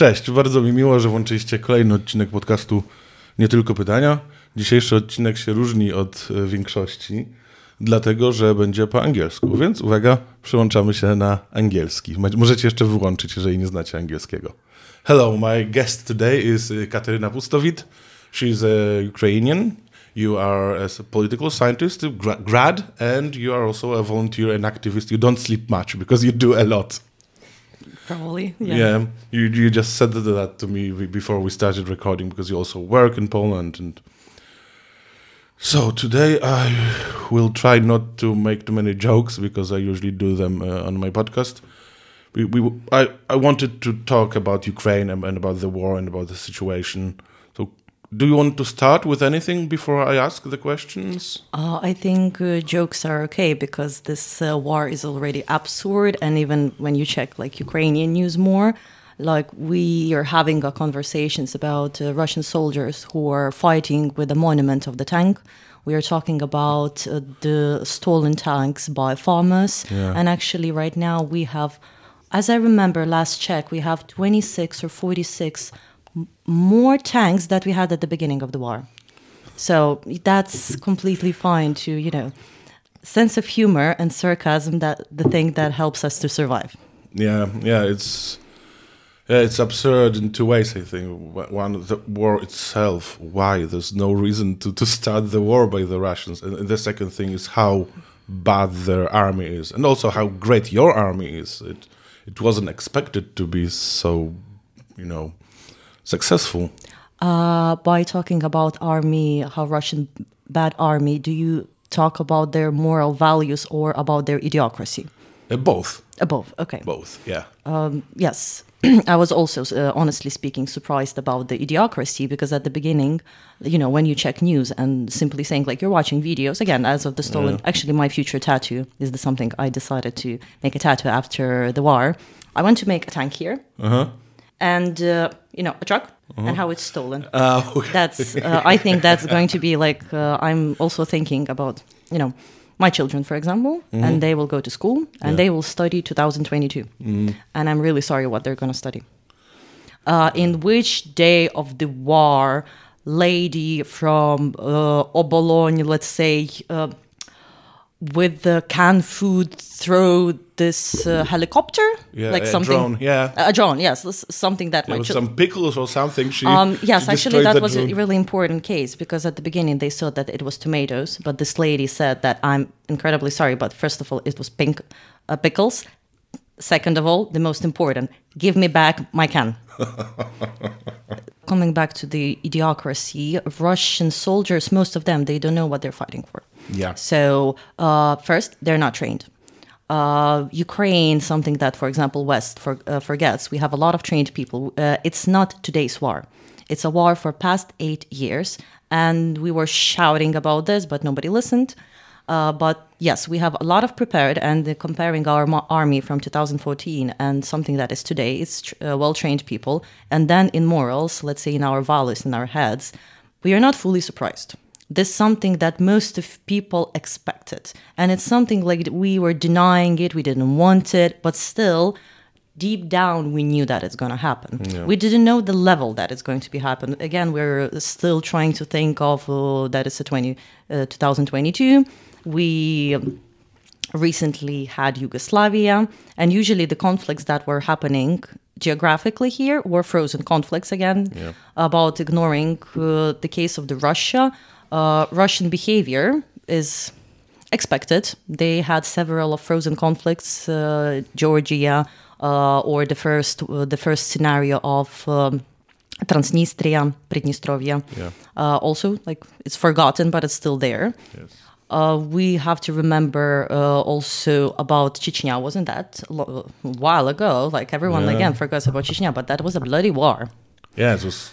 Cześć, bardzo mi miło, że włączyliście kolejny odcinek podcastu Nie Tylko Pytania. Dzisiejszy odcinek się różni od większości, dlatego że będzie po angielsku, więc uwaga, przełączamy się na angielski. Możecie jeszcze wyłączyć, jeżeli nie znacie angielskiego. Hello, my guest today is Kateryna Pustowit. She is a Ukrainian. You are a political scientist, grad, and you are also a volunteer and activist. You don't sleep much because you do a lot. Probably, yeah. Yeah, you just said that to me before we started recording because you also work in Poland. And so today I will try not to make too many jokes because I usually do them on my podcast. I wanted to talk about Ukraine and about the war and about the situation. So do you want to start with anything before I ask the questions? I think jokes are okay because this war is already absurd, and even when you check like Ukrainian news more, like we are having conversations about Russian soldiers who are fighting with the monument of the tank. We are talking about the stolen tanks by farmers, yeah. And actually right now we have, as I remember last check, we have 26 or 46 more tanks that we had at the beginning of the war. So that's completely fine to, you know, sense of humor and sarcasm, that the thing that helps us to survive. Yeah, it's absurd in two ways, I think. One, the war itself, why? There's no reason to start the war by the Russians. And the second thing is how bad their army is, and also how great your army is. It wasn't expected to be so, you know, successful. By talking about army, how Russian bad army, do you talk about their moral values or about their idiocracy? Both. Both, okay. Both, yeah. Yes, I was also, honestly speaking, surprised about the idiocracy because at the beginning, you know, when you check news and simply saying like you're watching videos, again, as of the stolen, Actually my future tattoo is something I decided to make a tattoo after the war. I want to make a tank here. Uh-huh. And, you know, a truck, uh-huh. And how it's stolen. Okay. That's, I think that's going to be like, I'm also thinking about, you know, my children, for example, mm-hmm. And they will go to school and they will study 2022. Mm-hmm. And I'm really sorry what they're going to study. In which day of the war, lady from Obolon, let's say, with the canned food throw this helicopter, like something, a drone, yes, something that might some pickles or something. She actually that was a really important case because at the beginning they saw that it was tomatoes, but this lady said that I'm incredibly sorry, but first of all it was pink pickles. Second of all, the most important, give me back my can. Coming back to the idiocracy, Russian soldiers, most of them, they don't know what they're fighting for. Yeah. So first, they're not trained. Ukraine, something that, for example, West forgets. We have a lot of trained people. It's not today's war. It's a war for past 8 years. And we were shouting about this, but nobody listened. But yes, we have a lot of prepared, and comparing our army from 2014 and something that is today, it's well-trained people. And then in morals, let's say in our values, in our heads, we are not fully surprised. This is something that most of people expected. And it's something like we were denying it, we didn't want it, but still, deep down, we knew that it's going to happen. Yeah. We didn't know the level that it's going to be happen. Again, we're still trying to think of that it's a 2022. We recently had Yugoslavia, and usually the conflicts that were happening geographically here were frozen conflicts again, about ignoring the case of the Russia. Russian behavior is expected. They had several frozen conflicts, Georgia, or the first scenario of Transnistria, Pridnistrovia. Yeah. Also, like it's forgotten, but it's still there. Yes. We have to remember also about Chechnya. Wasn't that a while ago? Like everyone again forgets about Chechnya, but that was a bloody war. Yeah, it was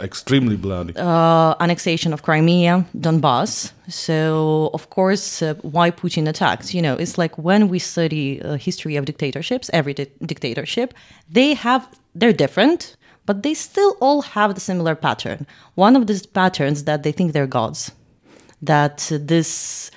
extremely bloody. Annexation of Crimea, Donbass. So, of course, why Putin attacked? You know, it's like when we study history of dictatorships, every dictatorship, they're different, but they still all have the similar pattern. One of these patterns that they think they're gods. That this,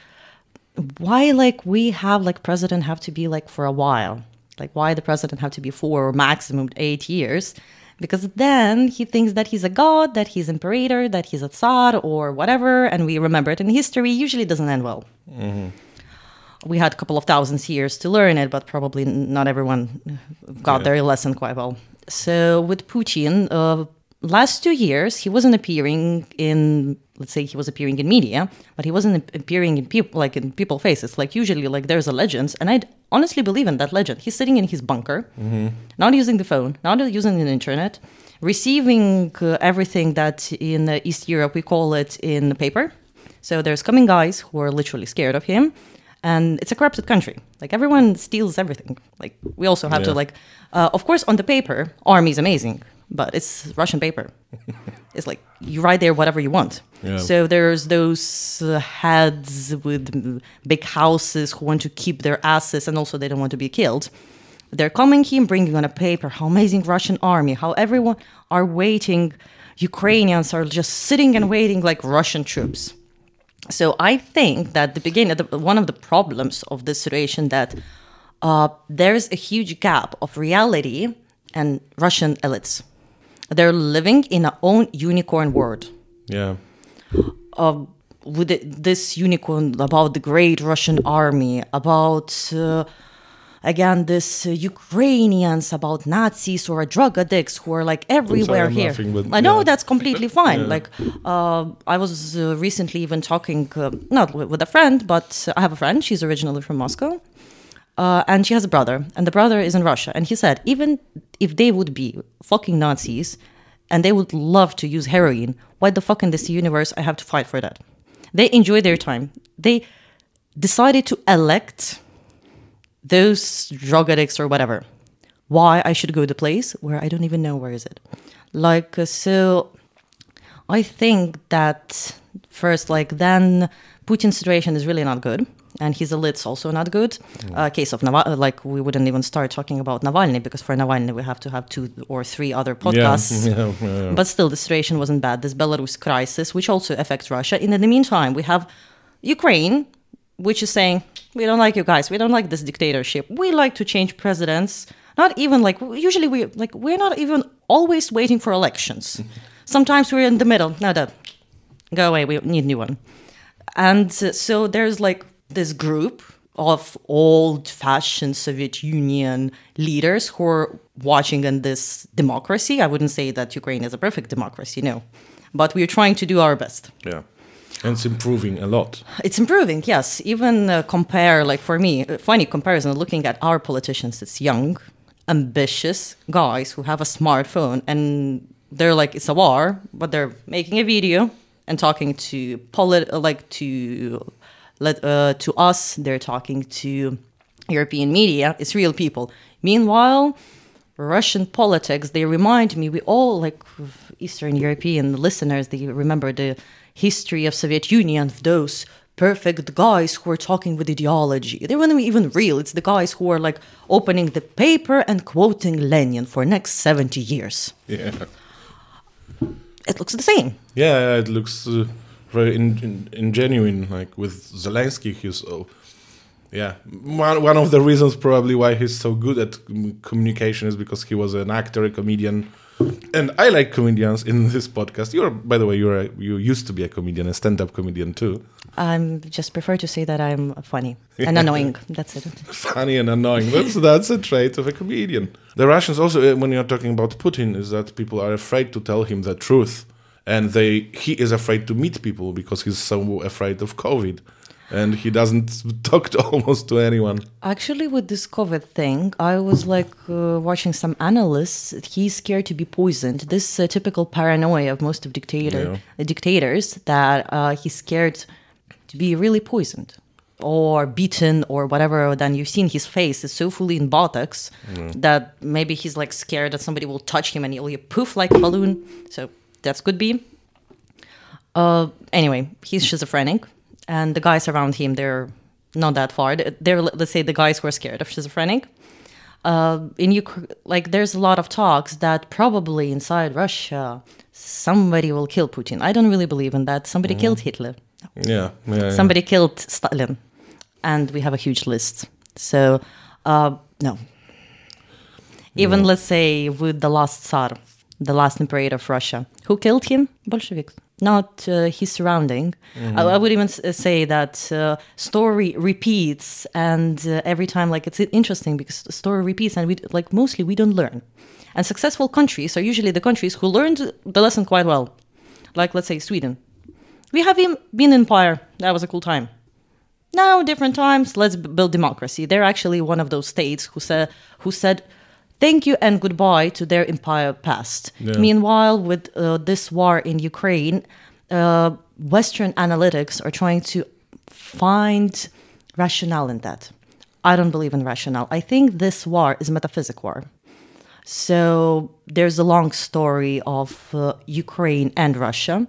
why like we have like president have to be like for a while? Like why the president have to be 4 or maximum 8 years? because then he thinks that he's a god, that he's imperator, that he's a tsar or whatever, and we remember it in history. Usually doesn't end well. Mm-hmm. We had a couple of thousands years to learn it, but probably not everyone got their lesson quite well. So with Putin, last 2 years, he wasn't appearing in, let's say he was appearing in media, but he wasn't appearing in people, like in people faces. Like usually, like there's a legend, and I honestly believe in that legend. He's sitting in his bunker, mm-hmm. not using the phone, not using the internet, receiving everything that in East Europe we call it in the paper. So there's coming guys who are literally scared of him. And it's a corrupted country. Like, everyone steals everything. Like, we also have to, like... of course, on the paper, army is amazing. But it's Russian paper. It's like, you write there whatever you want. Yeah. So there's those heads with big houses who want to keep their asses. And also, they don't want to be killed. They're coming here, bringing on a paper. How amazing Russian army. How everyone are waiting. Ukrainians are just sitting and waiting like Russian troops. So I think that the beginning, one of the problems of this situation that there's a huge gap of reality and Russian elites. They're living in their own unicorn world. Yeah. With this unicorn about the great Russian army, about, again, this Ukrainians, about Nazis or drug addicts who are like everywhere here. I know that's completely fine. Yeah. Like I was recently even talking, not with a friend, but I have a friend. She's originally from Moscow. And she has a brother, and the brother is in Russia. And he said, even if they would be fucking Nazis and they would love to use heroin, why the fuck in this universe I have to fight for that? They enjoy their time. They decided to elect those drug addicts or whatever. Why I should go to a place where I don't even know where is it. Like, so I think that first, like, then Putin's situation is really not good. And his elite's also not good. Case of Navalny, like we wouldn't even start talking about Navalny because for Navalny we have to have 2 or 3 other podcasts. Yeah. But still, the situation wasn't bad. This Belarus crisis, which also affects Russia. And in the meantime, we have Ukraine, which is saying, we don't like you guys. We don't like this dictatorship. We like to change presidents. Not even like, usually we're not even always waiting for elections. Sometimes we're in the middle. No, go away. We need a new one. And so there's like, this group of old-fashioned Soviet Union leaders who are watching in this democracy. I wouldn't say that Ukraine is a perfect democracy, no. But we're trying to do our best. Yeah. And it's improving a lot. It's improving, yes. Even compare, like for me, funny comparison, looking at our politicians, it's young, ambitious guys who have a smartphone. And they're like, it's a war, but they're making a video and talking to to us, they're talking to European media. It's real people. Meanwhile, Russian politics, they remind me, we all, like Eastern European listeners, they remember the history of Soviet Union, those perfect guys who are talking with ideology. They weren't even real. It's the guys who are like opening the paper and quoting Lenin for next 70 years. Yeah. It looks the same. Yeah, it looks... very ingenuine, like with Zelensky, he's one of the reasons probably why he's so good at communication is because he was an actor, a comedian, and I like comedians in this podcast. You used to be a comedian, a stand-up comedian too. I just prefer to say that I'm funny and annoying. That's it. Funny and annoying. That's a trait of a comedian. The Russians also, when you're talking about Putin, is that people are afraid to tell him the truth. And he is afraid to meet people because he's so afraid of COVID. And he doesn't talk to almost to anyone. Actually, with this COVID thing, I was like watching some analysts. He's scared to be poisoned. This typical paranoia of most of dictators that he's scared to be really poisoned or beaten or whatever. Then you've seen his face is so fully in Botox that maybe he's like scared that somebody will touch him and he'll poof like a balloon. So... that could be. Anyway, he's schizophrenic, and the guys around him, they're not that far. They're, let's say, the guys who are scared of schizophrenic. In Ukraine, like, there's a lot of talks that probably inside Russia, somebody will kill Putin. I don't really believe in that. Somebody killed Hitler. Yeah. Somebody killed Stalin. And we have a huge list. So, no. Even, let's say, with the last Tsar. the last emperor of Russia. Who killed him? Bolsheviks. Not his surrounding. Mm-hmm. I would even say that story repeats, and every time, like, it's interesting because the story repeats, and we, like, mostly we don't learn. And successful countries are usually the countries who learned the lesson quite well. Like, let's say, Sweden. We have been empire. That was a cool time. Now, different times, let's build democracy. They're actually one of those states who said thank you and goodbye to their empire past. Yeah. Meanwhile, with this war in Ukraine, Western analytics are trying to find rationale in that. I don't believe in rationale. I think this war is a metaphysic war. So there's a long story of Ukraine and Russia.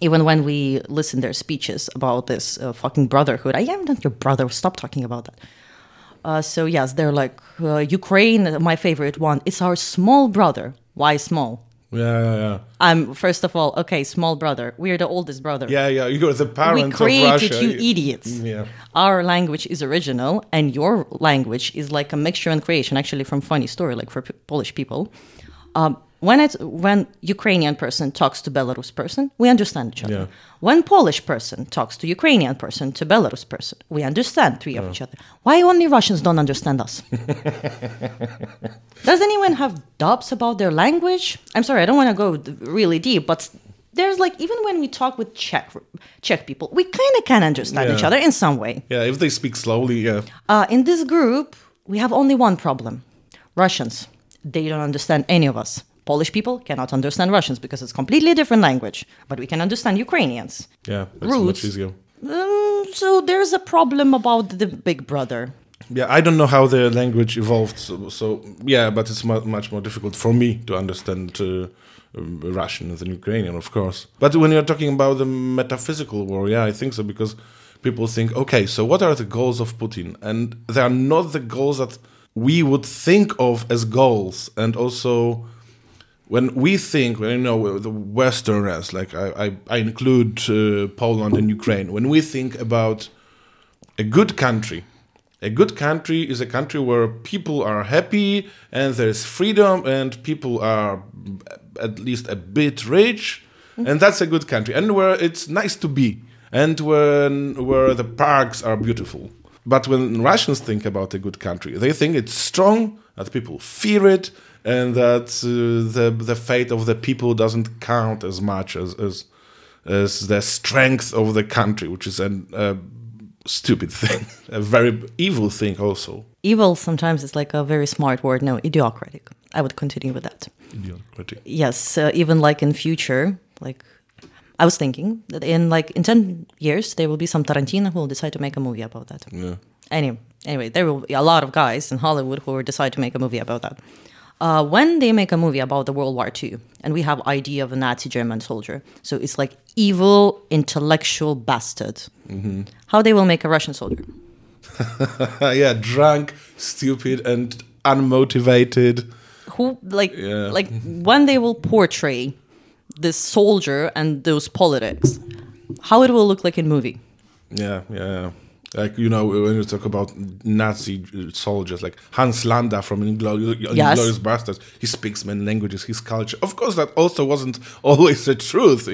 Even when we listen to their speeches about this fucking brotherhood. I am not your brother. Stop talking about that. So yes, they're like, Ukraine, my favorite one. It's our small brother. Why small? Yeah. I'm, first of all, okay, small brother. We're the oldest brother. Yeah. You're the parent of Russia. We created you idiots. Yeah. Our language is original and your language is like a mixture and creation. Actually, from funny story, like for Polish people. When Ukrainian person talks to Belarus person, we understand each other. Yeah. When Polish person talks to Ukrainian person, to Belarus person, we understand three of each other. Why only Russians don't understand us? Does anyone have doubts about their language? I'm sorry, I don't want to go really deep, but there's like, even when we talk with Czech people, we kind of can understand each other in some way. Yeah, if they speak slowly, yeah. In this group, we have only one problem. Russians. They don't understand any of us. Polish people cannot understand Russians because it's completely different language, but we can understand Ukrainians. Yeah, that's much easier. So there's a problem about the big brother. Yeah, I don't know how the language evolved, so but it's much more difficult for me to understand Russian than Ukrainian, of course. But when you're talking about the metaphysical war, yeah, I think so, because people think, okay, so what are the goals of Putin? And they are not the goals that we would think of as goals, and also... When we think, the Westerners, like I include Poland and Ukraine, when we think about a good country is a country where people are happy and there's freedom and people are at least a bit rich, and that's a good country, and where it's nice to be, and where the parks are beautiful. But when Russians think about a good country, they think it's strong, that people fear it, and that the fate of the people doesn't count as much as the strength of the country, which is a stupid thing, a very evil thing also. Evil sometimes is like a very smart word. No, idiocratic. I would continue with that. Idiocratic. Yes, even like in future, like I was thinking that in 10 years there will be some Tarantino who will decide to make a movie about that. Yeah. Anyway, there will be a lot of guys in Hollywood who will decide to make a movie about that. When they make a movie about the World War II, and we have idea of a Nazi German soldier, so it's like evil, intellectual bastard. Mm-hmm. How they will make a Russian soldier? Yeah, drunk, stupid, and unmotivated. Who when they will portray this soldier and those politics, how it will look like in movie? Yeah. Like, when you talk about Nazi soldiers, like Hans Landa from Inglourious Basterds, he speaks many languages, his culture. Of course, that also wasn't always the truth,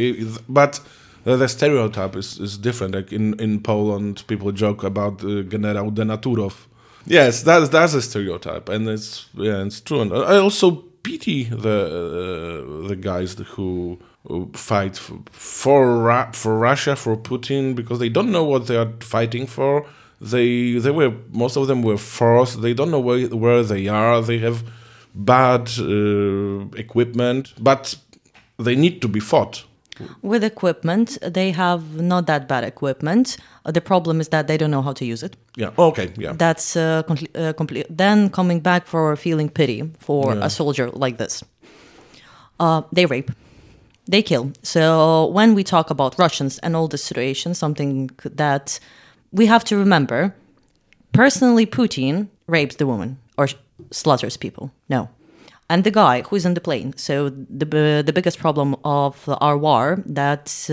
but the stereotype is different. Like in Poland, people joke about General Denaturov. Yes, that's a stereotype, and it's true. And I also pity the guys who fight for Russia, for Putin, because they don't know what they are fighting for. Most of them were forced. They don't know where they are. They have bad equipment, but they need to be fought. With equipment, they have not that bad equipment. The problem is that they don't know how to use it. Yeah. Okay. Yeah. That's complete. Then coming back for feeling pity for a soldier like this, they rape. They kill. So when we talk about Russians and all the situation, something that we have to remember, personally, Putin rapes the woman or slaughters people. No. And the guy who is on the plane. So the biggest problem of our war, that's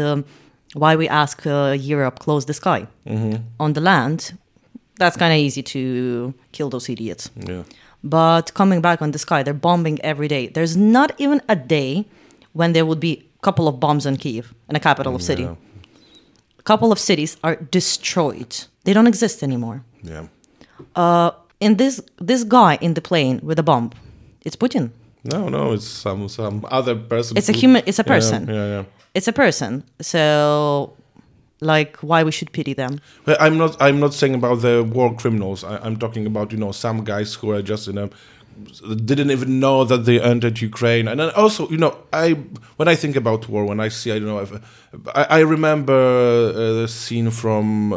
why we ask Europe, close the sky. Mm-hmm. On the land, that's kind of easy to kill those idiots. Yeah. But coming back on the sky, they're bombing every day. There's not even a day when there would be a couple of bombs on Kyiv, in a capital of city. A couple of cities are destroyed. They don't exist anymore. Yeah. And this guy in the plane with a bomb, it's Putin. No, it's some other person. It's a human. It's a person. Yeah. It's a person. So, like, why we should pity them? Well, I'm not saying about the war criminals. I'm talking about, you know, some guys who are just didn't even know that they entered Ukraine. And also, you know, when I think about war, when I see, I don't know, I remember the scene from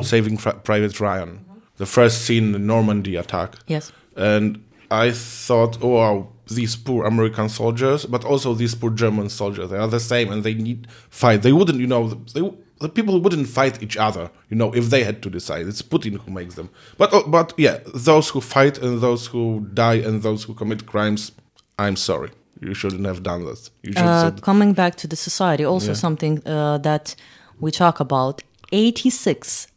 Saving Private Ryan, the first scene, the Normandy attack. Yes. And I thought, oh, wow, these poor American soldiers, but also these poor German soldiers, they are the same and they need fight. They wouldn't, you know, the people wouldn't fight each other, you know, if they had to decide. It's Putin who makes them. But yeah, those who fight and those who die and those who commit crimes, I'm sorry. You shouldn't have done that. You should coming back to the society, also something that we talk about, 86%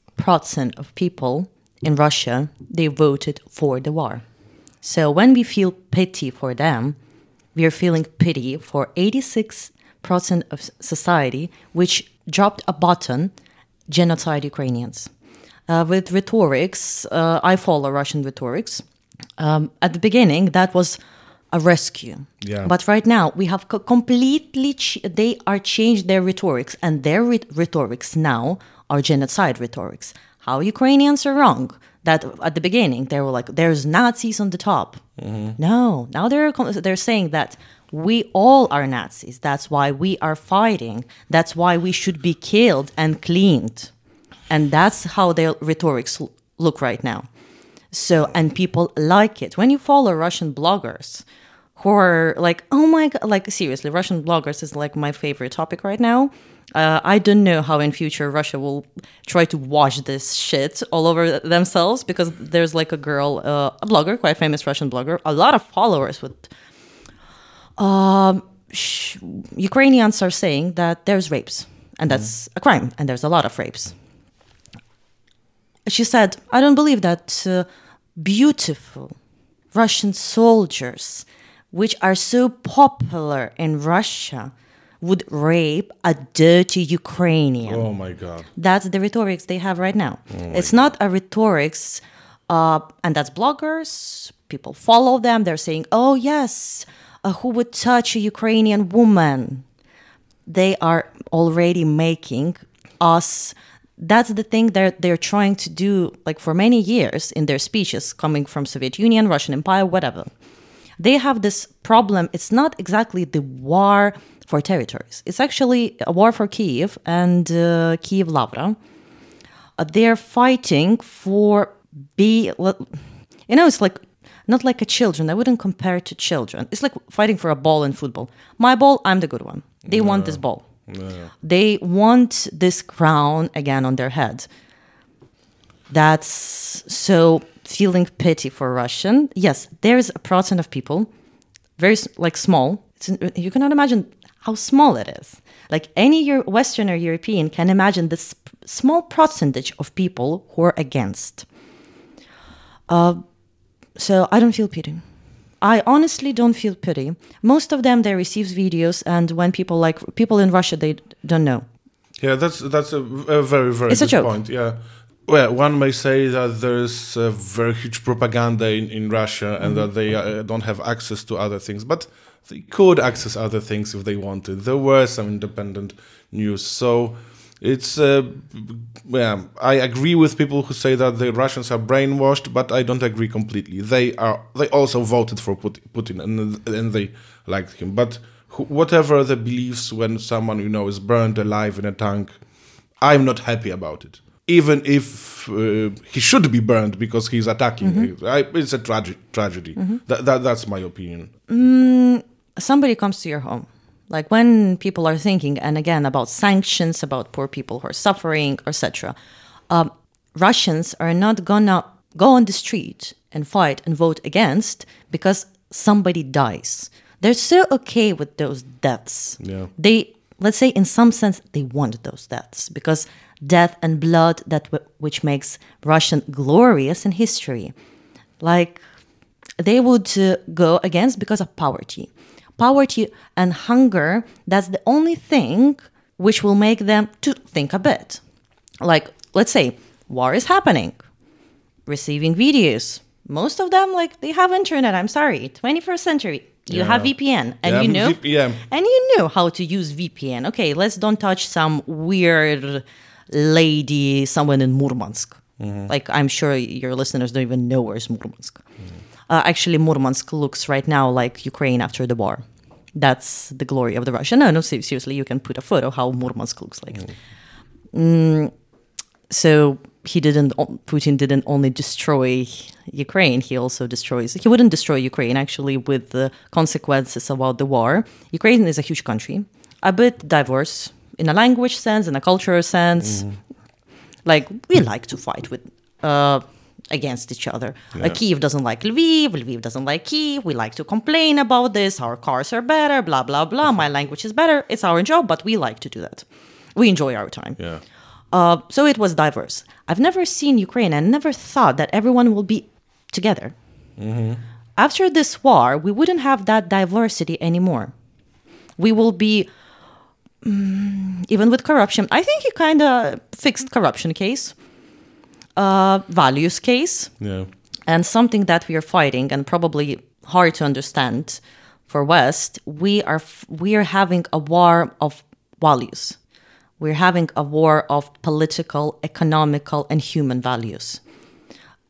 of people in Russia, they voted for the war. So when we feel pity for them, we are feeling pity for 86% of society, which dropped a button, genocide Ukrainians. With rhetorics, I follow Russian rhetorics. At the beginning, that was a rescue. Yeah. But right now, we have completely, they are changed their rhetorics, and their rhetorics now are genocide rhetorics. How Ukrainians are wrong. That at the beginning, they were like, there's Nazis on the top. Mm-hmm. No, now they're saying that we all are Nazis. That's why we are fighting. That's why we should be killed and cleaned. And that's how their rhetorics look right now. So, and people like it. When you follow Russian bloggers who are like, oh my God, like seriously, Russian bloggers is like my favorite topic right now. I don't know how in future Russia will try to wash this shit all over themselves, because there's like a girl, a blogger, quite famous Russian blogger, a lot of followers with... Ukrainians are saying that there's rapes and that's a crime and there's a lot of rapes. She said, I don't believe that beautiful Russian soldiers, which are so popular in Russia, would rape a dirty Ukrainian. Oh my God. That's the rhetorics they have right now. Oh, it's not a rhetorics, and that's bloggers, people follow them, they're saying, oh yes, who would touch a Ukrainian woman? They are already making us, that's the thing that they're trying to do, like for many years in their speeches coming from Soviet Union, Russian Empire, whatever. They have this problem, it's not exactly the war for territories. It's actually a war for Kyiv and Kyiv-Lavra. They're fighting for you know, it's like not like a children. I wouldn't compare it to children. It's like fighting for a ball in football. My ball, I'm the good one. They want this ball. They want this crown again on their head. That's so feeling pity for Russian. Yes, there's a % of people, very like small. You cannot imagine how small it is. Like any Westerner European can imagine this small % of people who are against. So I don't feel pity. I honestly don't feel pity. Most of them, they receive videos, and when people in Russia, they don't know. Yeah, that's a very, very good point. Yeah. Well, one may say that there's a very huge propaganda in Russia and that they don't have access to other things, but they could access other things if they wanted. There were some independent news. So it's, I agree with people who say that the Russians are brainwashed, but I don't agree completely. They also voted for Putin and they liked him. But whatever the beliefs, when someone, you know, is burned alive in a tank, I'm not happy about it. Even if he should be burned because he's attacking, it's a tragedy. Mm-hmm. That's my opinion. Somebody comes to your home. Like when people are thinking, and again, about sanctions, about poor people who are suffering, etc. Russians are not gonna go on the street and fight and vote against because somebody dies. They're so okay with those deaths. Yeah. They, let's say in some sense, they want those deaths because death and blood, which makes Russian glorious in history. Like, they would go against because of poverty. Poverty and hunger, that's the only thing which will make them to think a bit. Like, let's say, war is happening, receiving videos. Most of them, like, they have internet, I'm sorry, 21st century. You have VPN, and you know, and you know how to use VPN. Okay, let's don't touch some weird lady somewhere in Murmansk. Mm-hmm. Like, I'm sure your listeners don't even know where's Murmansk. Mm-hmm. Actually, Murmansk looks right now like Ukraine after the war. That's the glory of the Russia. No, seriously, you can put a photo how Murmansk looks like. Mm-hmm. So Putin didn't only destroy Ukraine, he wouldn't destroy Ukraine, actually, with the consequences about the war. Ukraine is a huge country, a bit diverse in a language sense, in a cultural sense. Mm. Like, we like to fight with against each other. Yeah. Kyiv doesn't like Lviv, Lviv doesn't like Kyiv, we like to complain about this, our cars are better, blah, blah, blah, my language is better, it's our job, but we like to do that. We enjoy our time. Yeah. So it was diverse. I've never seen Ukraine. I never thought that everyone will be together. Mm-hmm. After this war, we wouldn't have that diversity anymore. We will be, even with corruption, I think you kind of fixed corruption case, values case, and something that we are fighting and probably hard to understand for West, we are having a war of values. We're having a war of political, economical, and human values.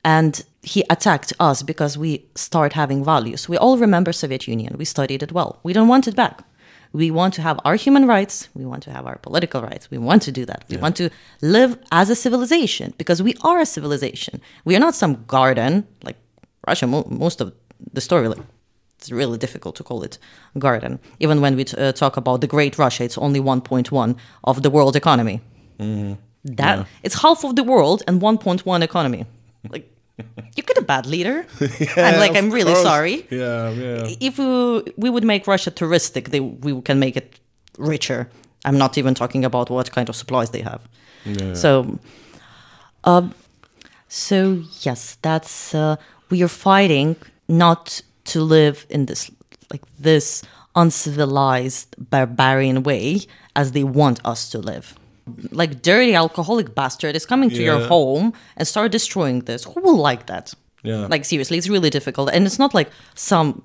And he attacked us because we start having values. We all remember Soviet Union. We studied it well. We don't want it back. We want to have our human rights. We want to have our political rights. We want to do that. We want to live as a civilization because we are a civilization. We are not some garden. Like Russia, most of the story, like, it's really difficult to call it garden. Even when we talk about the great Russia, it's only 1.1 of the world economy. Mm-hmm. It's half of the world and 1.1 economy. Like, you get a bad leader. I'm really sorry. Yeah. If we would make Russia touristic, we can make it richer. I'm not even talking about what kind of supplies they have. Yeah. So yes, that's we are fighting not to live in this uncivilized barbarian way as they want us to live. Like, dirty alcoholic bastard is coming to your home and start destroying this. Who will like that? Yeah. Like, seriously, it's really difficult. And it's not like some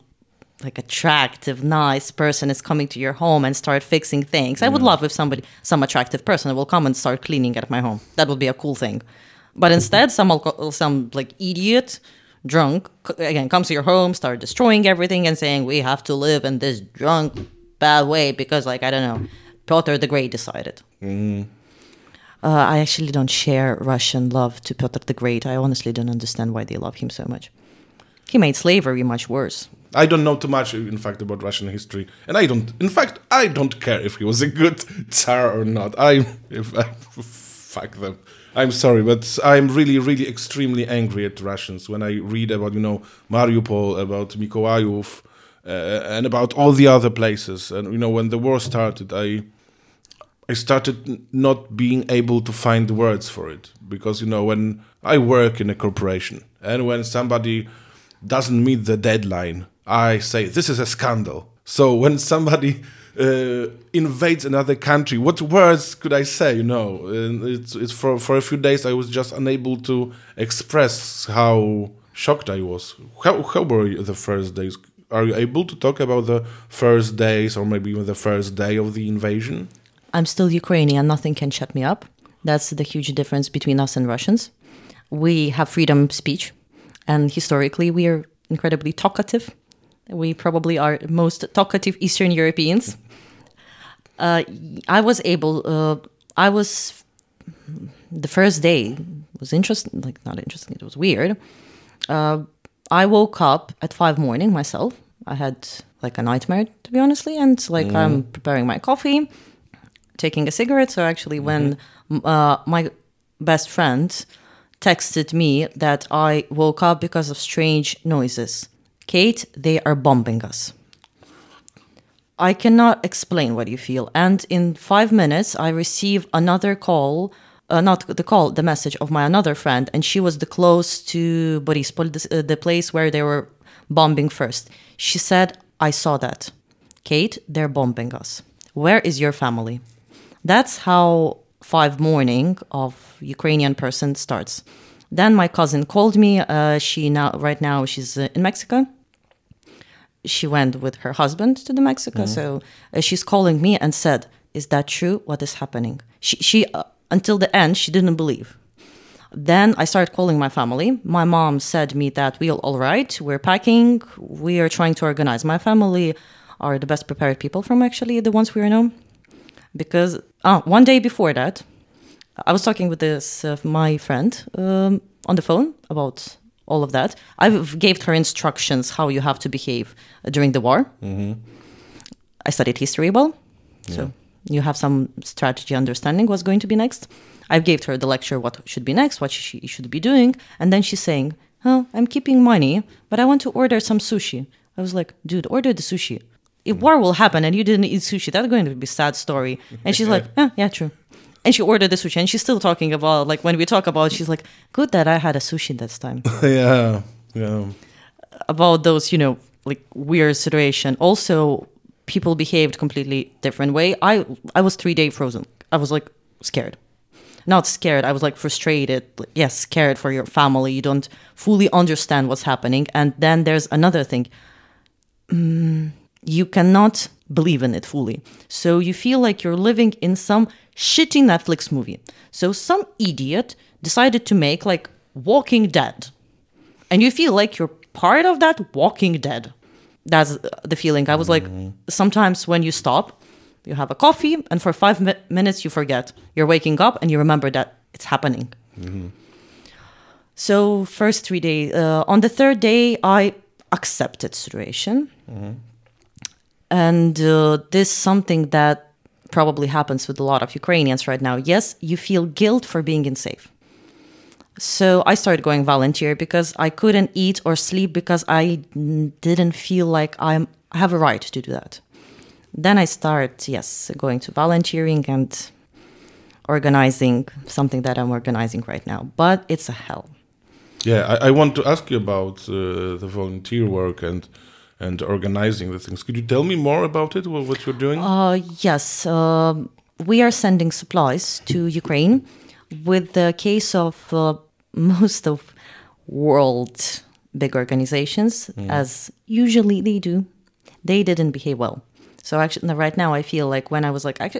attractive, nice person is coming to your home and start fixing things. I would love if some attractive person will come and start cleaning at my home. That would be a cool thing. But instead, some idiot drunk again comes to your home, start destroying everything and saying we have to live in this drunk bad way because I don't know, Peter the Great decided. Mm. I actually don't share Russian love to Peter the Great. I honestly don't understand why they love him so much. He made slavery much worse. I don't know too much, in fact, about Russian history, and I don't care if he was a good tsar or not. Fuck them. I'm sorry, but I'm really, really extremely angry at Russians when I read about, Mariupol, about Mykolaiv, and about all the other places. And, when the war started, I started not being able to find words for it. Because, when I work in a corporation and when somebody doesn't meet the deadline, I say, this is a scandal. So when somebody invades another country, what words could I say? It's for a few days I was just unable to express how shocked I was. How were you the first days? Are you able to talk about the first days or maybe even the first day of the invasion? I'm still Ukrainian. Nothing can shut me up. That's the huge difference between us and Russians. We have freedom of speech, and historically we are incredibly talkative. We probably are most talkative Eastern Europeans. The first day was interesting, not interesting, it was weird. I woke up at 5 a.m. myself. I had a nightmare, to be honestly, and I'm preparing my coffee, taking a cigarette. So actually when my best friend texted me that I woke up because of strange noises. Kate, they are bombing us. I cannot explain what you feel. And in 5 minutes, I receive another call, the message of my another friend. And she was the close to Boryspol, the place where they were bombing first. She said, I saw that. Kate, they're bombing us. Where is your family? That's how 5 morning of Ukrainian person starts. Then my cousin called me. Right now she's in Mexico. She went with her husband to the Mexico. Mm-hmm. So she's calling me and said, is that true? What is happening? She until the end, she didn't believe. Then I started calling my family. My mom said to me that we're all right. We're packing. We are trying to organize. My family are the best prepared people from actually the ones we know. Because one day before that, I was talking with this my friend on the phone about all of that. I gave her instructions how you have to behave during the war. Mm-hmm. I studied history well, so you have some strategy understanding what's going to be next. I gave her the lecture what should be next, what she should be doing. And then she's saying, oh, I'm keeping money, but I want to order some sushi. I was like, dude, order the sushi. If war will happen and you didn't eat sushi, that's going to be a sad story. And she's like, yeah, true. And she ordered the sushi. And she's still talking about, like, when we talk about, she's like, good that I had a sushi this time. Yeah. About those, like, weird situation. Also, people behaved completely different way. I was 3 days frozen. I was, like, scared. Not scared. I was, like, frustrated. Like, yes, scared for your family. You don't fully understand what's happening. And then there's another thing. You cannot believe in it fully. So you feel like you're living in some shitty Netflix movie. So some idiot decided to make like Walking Dead. And you feel like you're part of that Walking Dead. That's the feeling. I was like, sometimes when you stop, you have a coffee and for 5 minutes you forget. You're waking up and you remember that it's happening. Mm-hmm. So first 3 days, on the third day, I accepted situation. Mm-hmm. And this is something that probably happens with a lot of Ukrainians right now. Yes, you feel guilt for being unsafe. So I started going volunteer because I couldn't eat or sleep because I didn't feel like I have a right to do that. Then I start, going to volunteering and organizing something that I'm organizing right now. But it's a hell. Yeah, I want to ask you about the volunteer work and organizing the things. Could you tell me more about it, what you're doing? Yes. We are sending supplies to Ukraine with the case of most of world big organizations, as usually they do. They didn't behave well. So actually, right now, I feel like when I was like, I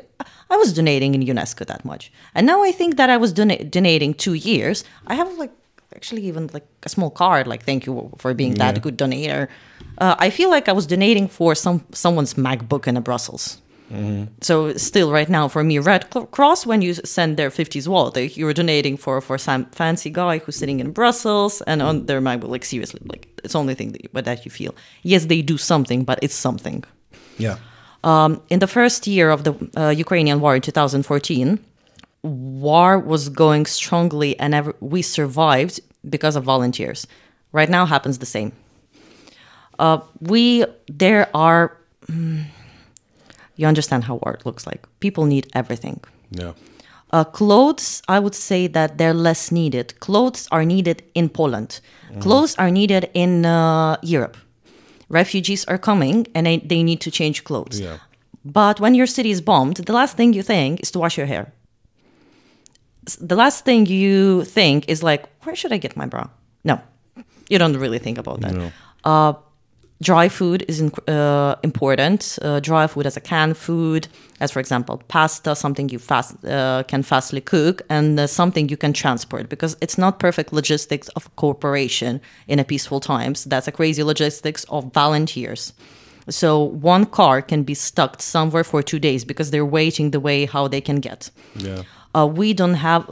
was donating in UNESCO that much. And now I think that I was donating 2 years. I have like, actually even like a small card, like thank you for being that good donator. I feel like I was donating for someone's MacBook in Brussels. Mm-hmm. So still right now for me, Red Cross, when you send their 50s wallet, you're donating for some fancy guy who's sitting in Brussels and on their MacBook, like seriously, like it's the only thing that you feel. Yes, they do something, but it's something. Yeah. In the first year of the Ukrainian war in 2014, war was going strongly and we survived because of volunteers. Right now happens the same. There are, you understand how war looks like. People need everything. Yeah. Clothes, I would say that they're less needed. Clothes are needed in Poland. Mm. Clothes are needed in Europe. Refugees are coming and they need to change clothes. Yeah. But when your city is bombed, the last thing you think is to wash your hair. The last thing you think is like, where should I get my bra? No, you don't really think about that. No. Dry food is important. Dry food as a canned food, as for example, pasta, something you can fastly cook and something you can transport because it's not perfect logistics of cooperation in a peaceful times. That's a crazy logistics of volunteers. So one car can be stuck somewhere for 2 days because they're waiting the way how they can get. Yeah. We don't have,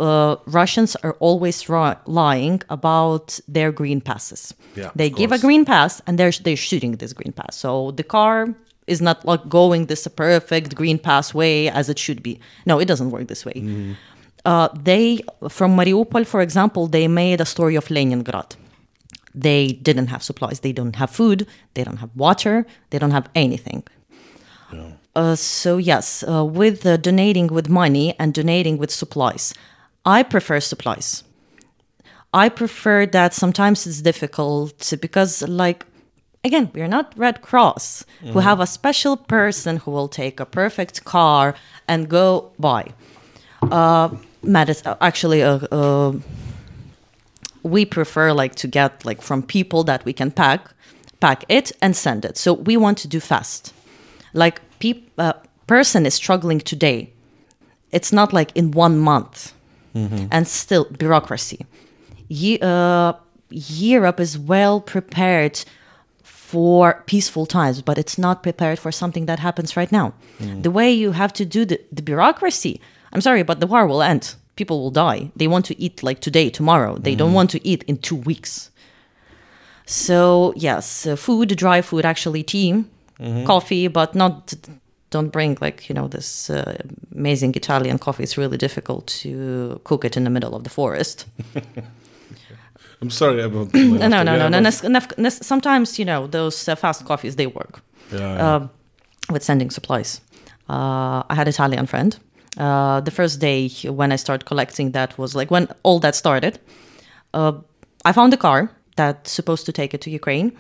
Russians are always lying about their green passes. Yeah, they give a green pass and they're shooting this green pass. So the car is not like going this perfect green pass way as it should be. No, it doesn't work this way. Mm-hmm. They, from Mariupol, for example, they made a story of Leningrad. They didn't have supplies. They don't have food. They don't have water. They don't have anything. Yeah. So yes, with donating with money and donating with supplies, I prefer supplies. I prefer that sometimes it's difficult because like Again, we are not Red Cross, who have a special person who will take a perfect car and go buy medicine. Actually, we prefer like to get like from people that we can pack it and send it. So we want to do fast. Like person is struggling today. It's not like in 1 month, and still bureaucracy. Europe is well prepared for peaceful times, but it's not prepared for something that happens right now. The way you have to do the bureaucracy, I'm sorry, but the war will end. People will die. They want to eat like today, tomorrow. They don't want to eat in 2 weeks. So yes, food, dry food, actually tea, coffee, but don't bring like, you know, this amazing Italian coffee. It's really difficult to cook it in the middle of the forest. I'm sorry about that. No. Sometimes, you know, those fast coffees, they work with sending supplies. I had an Italian friend. The first day when I started collecting, that was like when all that started. I found a car that's supposed to take it to Ukraine.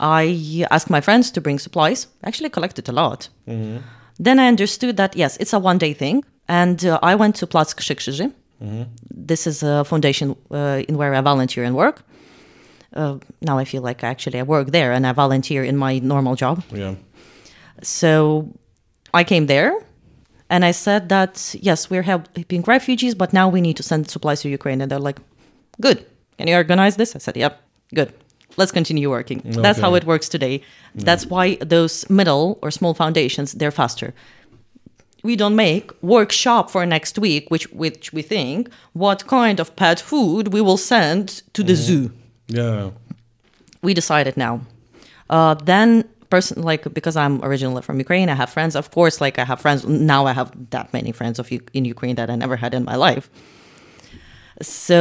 I asked my friends to bring supplies. I actually collected a lot. Then I understood that, yes, it's a one-day thing. And I went to Plac Trzech Krzyży. This is a foundation in where I volunteer and work. Now I feel like I work there and I volunteer in my normal job. Yeah. So I came there and I said that, yes, we're helping refugees, but now we need to send supplies to Ukraine. And they're like, good. Can you organize this? I said, yep, good. Let's continue working. Okay. That's how it works today. Yeah. That's why those middle or small foundations, they're faster. We don't make workshop for next week, which we think what kind of pet food we will send to the zoo. Yeah, we decided now. Then person like because I'm originally from Ukraine, I have friends. Of course, like I have friends now. I have that many friends in Ukraine that I never had in my life. So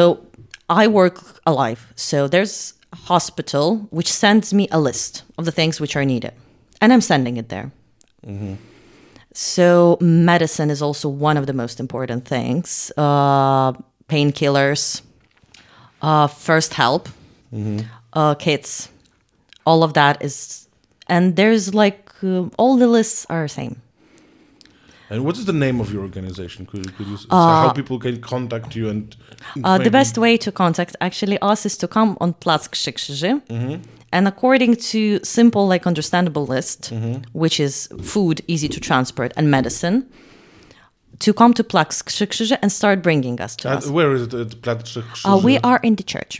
I work alive. So there's a hospital which sends me a list of the things which are needed, and I'm sending it there. So medicine is also one of the most important things. Painkillers, first help, kits, all of that is... And there's like... all the lists are the same. And what is the name of your organization? So how people can contact you and... the best way to contact actually us is to come on Plac Trzech Krzyży. And according to simple, like understandable list, which is food, easy to transport, and medicine, to come to Plac Trzech Krzyży and start bringing us to us. Where is it, Plac Trzech Krzyży? We are in the church.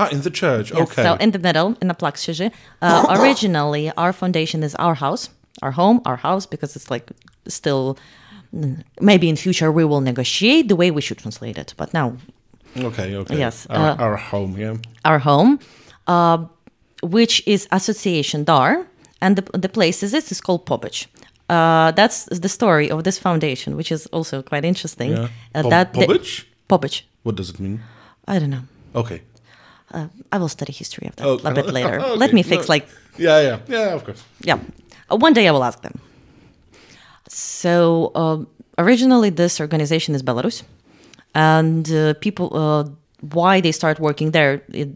Ah, in the church, yes, okay. So in the middle, in the Plac Trzech Krzyży. Originally, our foundation is our house, our home, our house, because it's like still, maybe in future we will negotiate the way we should translate it, but now. Okay. Yes. Our home, yeah. Our home. Which is Association Dar, and the place is called Popic. That's the story of this foundation, which is also quite interesting. Yeah. Popic? What does it mean? I don't know. Okay. I will study history of that a bit later. Okay. Let me fix Yeah, of course. Yeah. One day I will ask them. So, originally this organization is Belarus, and people... why they start working there.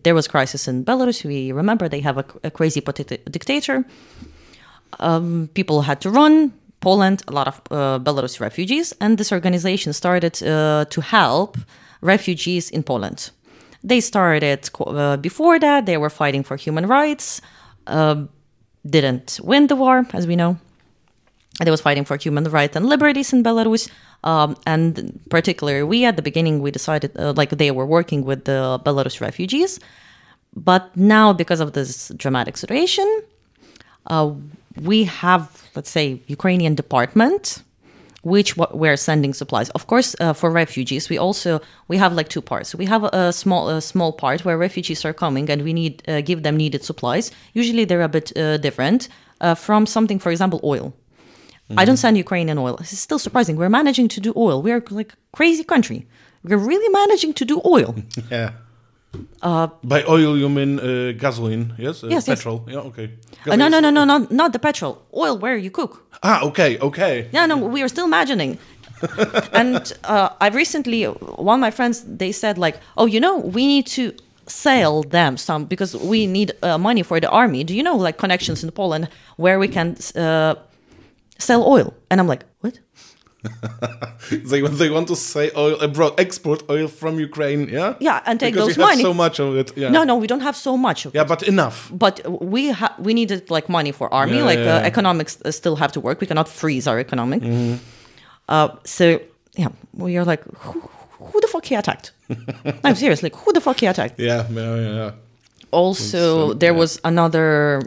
There was crisis in Belarus. We remember they have a crazy dictator. People had to run. Poland, a lot of Belarus refugees. And this organization started to help refugees in Poland. They started before that. They were fighting for human rights. Didn't win the war, as we know. They was fighting for human rights and liberties in Belarus. And particularly, at the beginning, we decided, they were working with the Belarus refugees. But now, because of this dramatic situation, we have, let's say, Ukrainian department, which we're sending supplies. Of course, for refugees, we have like two parts. We have a small part where refugees are coming and we need give them needed supplies. Usually, they're a bit different from something, for example, oil. I don't send Ukrainian oil. It's still surprising. We're managing to do oil. We are like a crazy country. We're really managing to do oil. Yeah. By oil, you mean gasoline, yes? Yes, petrol. Yes. Yeah, okay. No, not the petrol. Oil where you cook. Ah, okay. Yeah, no, we are still imagining. And I've recently, one of my friends, they said like, oh, you know, we need to sell them some, because we need money for the army. Do you know, like, connections in Poland where we can sell oil? And I'm like, what? they want to say oil abroad, export oil from Ukraine, yeah? Yeah, and take because those money. Because you have so much of it. Yeah. No, we don't have so much of it. Yeah, but enough. But we needed, like, money for army. Economics still have to work. We cannot freeze our economic. Mm-hmm. So, yeah, we are like, who the fuck he attacked? I'm serious, like, who the fuck he attacked? Yeah. Also, there was another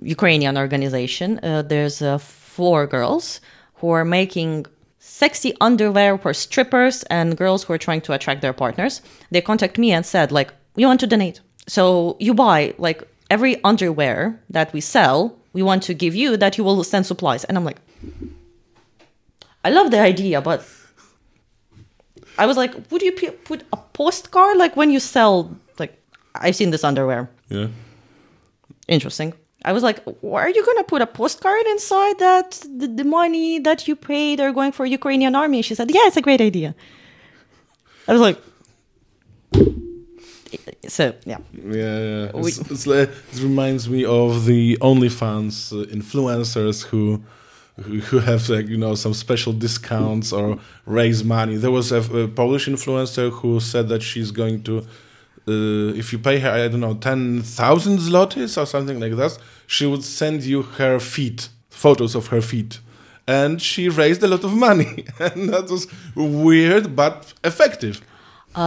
Ukrainian organization. There's floor girls who are making sexy underwear for strippers and girls who are trying to attract their partners. They contact me and said, like, you want to donate? So you buy, like, every underwear that we sell, we want to give you that you will send supplies. And I'm like, I love the idea, but I was like, would you put a postcard? Like, when you sell, like, I've seen this underwear. Yeah. Interesting. I was like, why are you going to put a postcard inside that the money that you paid are going for Ukrainian army? She said, yeah, it's a great idea. I was like... So, yeah. Yeah. It reminds me of the OnlyFans influencers who have, like, you know, some special discounts or raise money. There was a Polish influencer who said that she's going to, if you pay her, I don't know, 10,000 zlotys or something like that, she would send you her feet, photos of her feet. And she raised a lot of money. And that was weird, but effective.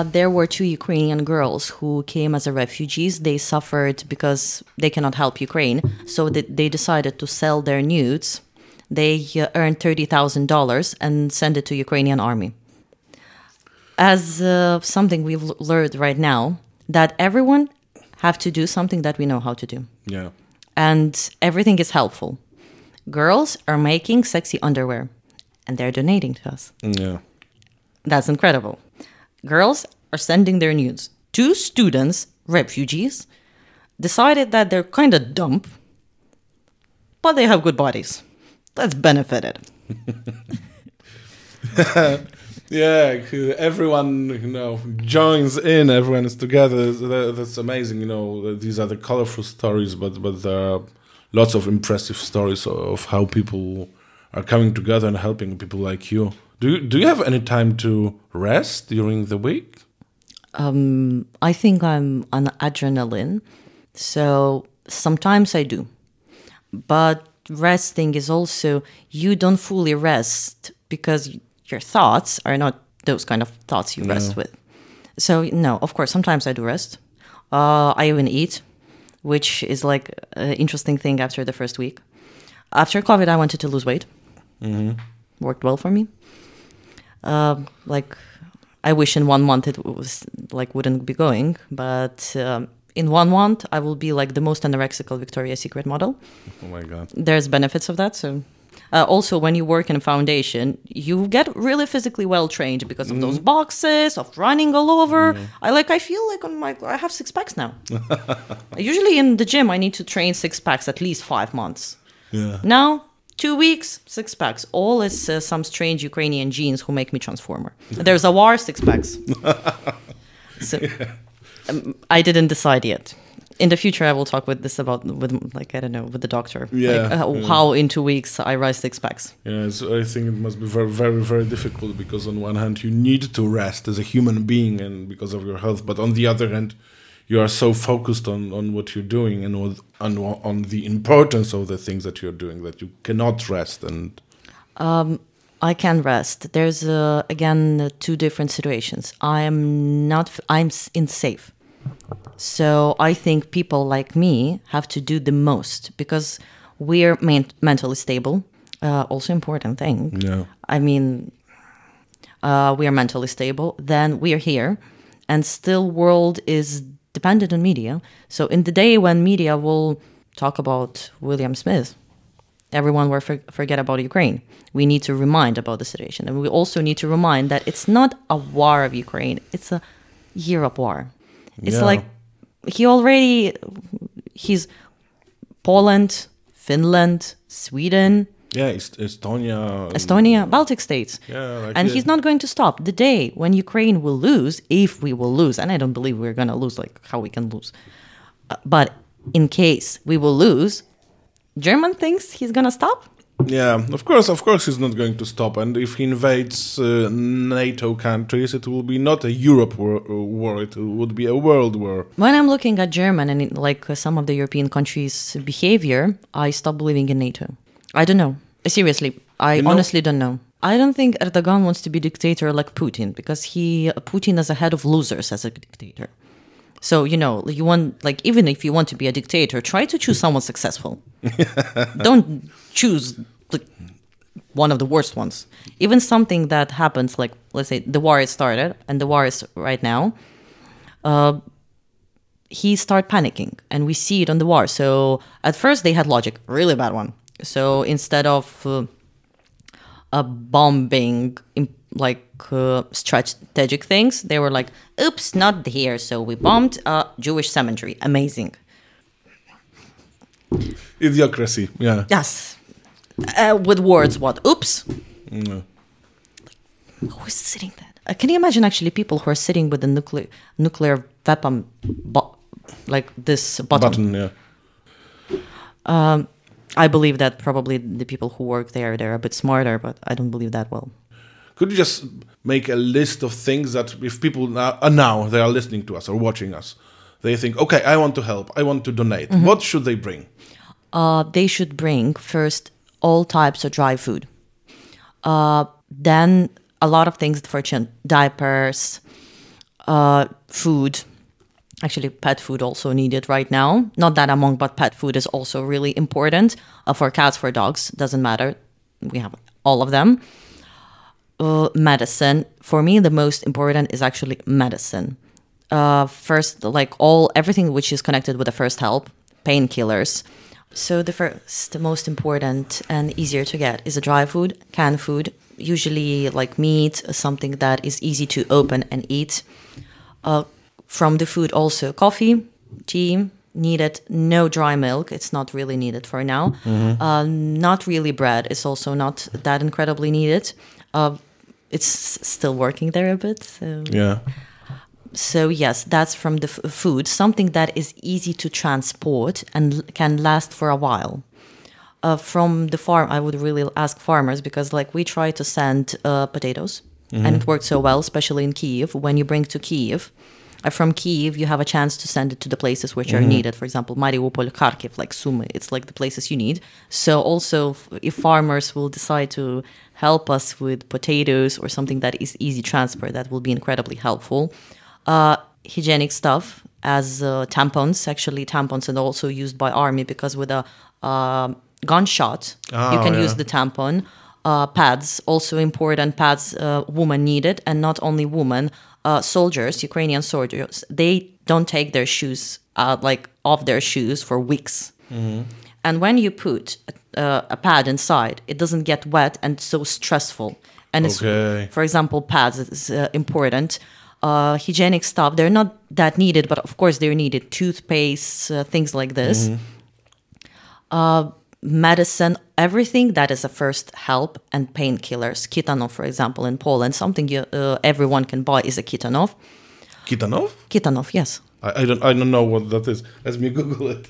There were two Ukrainian girls who came as refugees. They suffered because they cannot help Ukraine. So they decided to sell their nudes. They earned $30,000 and send it to Ukrainian army. As something we've learned right now, that everyone have to do something that we know how to do. Yeah. And everything is helpful. Girls are making sexy underwear and they're donating to us. Yeah. That's incredible. Girls are sending their nudes. Two students, refugees, decided that they're kind of dumb, but they have good bodies. That's benefited. Yeah, everyone, you know, joins in. Everyone is together. That's amazing. You know, these are the colorful stories, but there are lots of impressive stories of how people are coming together and helping people like you. Do you have any time to rest during the week? I think I'm on adrenaline, so sometimes I do, but. Resting is also, you don't fully rest because your thoughts are not those kind of thoughts you rest with. So, no, of course, sometimes I do rest. I even eat, which is like an interesting thing after the first week. After COVID, I wanted to lose weight. Mm-hmm. Worked well for me. Like, I wish in 1 month it was like wouldn't be going, but... in 1 month, I will be like the most anorexical Victoria's Secret model. Oh my God. There's benefits of that. So, also, when you work in a foundation, you get really physically well trained because of those boxes, of running all over. Mm. I feel like I have six packs now. Usually in the gym, I need to train six packs at least 5 months. Yeah. Now, 2 weeks, six packs. All is some strange Ukrainian genes who make me transformer. There's a war, six packs. So. Yeah. I didn't decide yet. In the future, I will talk with the doctor. Yeah. How in 2 weeks I rise 6 packs. Yeah, so I think it must be very, very, very difficult because on one hand, you need to rest as a human being and because of your health. But on the other hand, you are so focused on what you're doing and on the importance of the things that you're doing that you cannot rest. And I can rest. There's, again, two different situations. I'm unsafe. So I think people like me have to do the most because we're mentally stable. Also important thing. Yeah. I mean, we are mentally stable. Then we are here. And still world is dependent on media. So in the day when media will talk about William Smith, everyone will forget about Ukraine. We need to remind about the situation. And we also need to remind that it's not a war of Ukraine. It's a Europe war. It's like he's Poland, Finland, Sweden, Yeah, Estonia, Baltic states. Yeah, like and he's not going to stop. The day when Ukraine will lose, if we will lose, and I don't believe we're going to lose, like how we can lose. But in case we will lose, German thinks he's going to stop? Yeah, of course he's not going to stop. And if he invades NATO countries, it will be not a Europe war, it would be a world war. When I'm looking at German and some of the European countries' behavior, I stop believing in NATO. I don't know. Seriously, I honestly don't know. I don't think Erdogan wants to be dictator like Putin, because Putin is a head of losers as a dictator. So, you want, even if you want to be a dictator, try to choose someone successful. Don't choose one of the worst ones. Even something that happens, let's say, the war is started, and the war is right now, he start panicking, and we see it on the war. So, at first, they had logic, really bad one. So, instead of bombing strategic things, they were like, oops, not here. So we bombed a Jewish cemetery. Amazing. Idiocracy, yeah. Yes. With words, what? Oops. No. Who is sitting there? Can you imagine actually people who are sitting with a nuclear weapon, this button? Button, yeah. I believe that probably the people who work there, they're a bit smarter, but I don't believe that well. Could you just make a list of things that if people now they are listening to us or watching us, they think, okay, I want to help, I want to donate. Mm-hmm. What should they bring? They should bring first all types of dry food. Then a lot of things for diapers, food. Actually, pet food also needed right now. Not that among, but pet food is also really important for cats, for dogs. Doesn't matter. We have all of them. Medicine. For me, the most important is actually medicine. First, everything which is connected with the first help, painkillers. So the most important and easier to get is a dry food, canned food, usually meat, something that is easy to open and eat. From the food also coffee, tea, needed, no dry milk. It's not really needed for now. Mm-hmm. Not really bread. It's also not that incredibly needed. It's still working there a bit. So. Yeah. So yes, that's from the food. Something that is easy to transport and can last for a while. From the farm, I would really ask farmers, because we try to send potatoes. Mm-hmm. And it worked so well, especially in Kyiv. When you bring to Kyiv, from Kyiv, you have a chance to send it to the places which are needed. For example, Mariupol, Kharkiv, Sumy. It's the places you need. So also, if farmers will decide to help us with potatoes or something that is easy transfer, that will be incredibly helpful. Hygienic stuff as tampons. Actually, tampons are also used by army, because with a gunshot, you can use the tampon. Pads, also important pads, women needed, and not only women, soldiers, Ukrainian soldiers, they don't take their shoes, off their shoes for weeks. Mm-hmm. And when you put a pad inside, it doesn't get wet and so stressful. And it's, for example, pads is important. Hygienic stuff, they're not that needed, but of course they're needed. Toothpaste, things like this. Mm-hmm. Medicine, everything that is a first help, and painkillers. Ketonal, for example, in Poland, something everyone can buy is a Ketonal. Ketonal? Ketonal, yes. I don't know what that is. Let me Google it.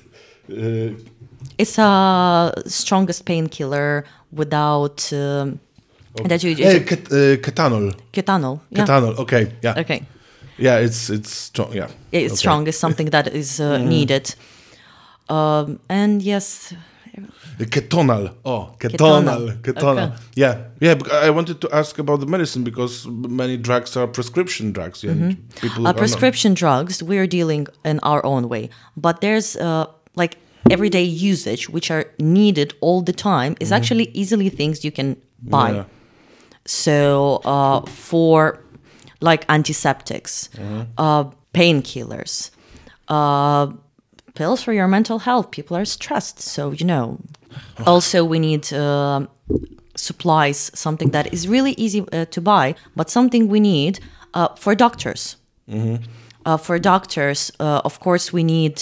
It's a strongest painkiller without that you. Ketonal. Ketonal. Yeah. Ketonal. Okay. Yeah. Okay. Yeah, it's strong. Yeah. It's strong is something that is needed, and yes. Ketonal. Oh, Ketonal. Okay. Yeah. I wanted to ask about the medicine, because many drugs are prescription drugs. Yeah, mm-hmm. People prescription drugs, we're dealing in our own way. But there's everyday usage, which are needed all the time, is actually easily things you can buy. Yeah. So for antiseptics, painkillers, pills for your mental health. People are stressed, so Also, we need supplies, something that is really easy to buy, but something we need for doctors. Mm-hmm. For doctors, of course, we need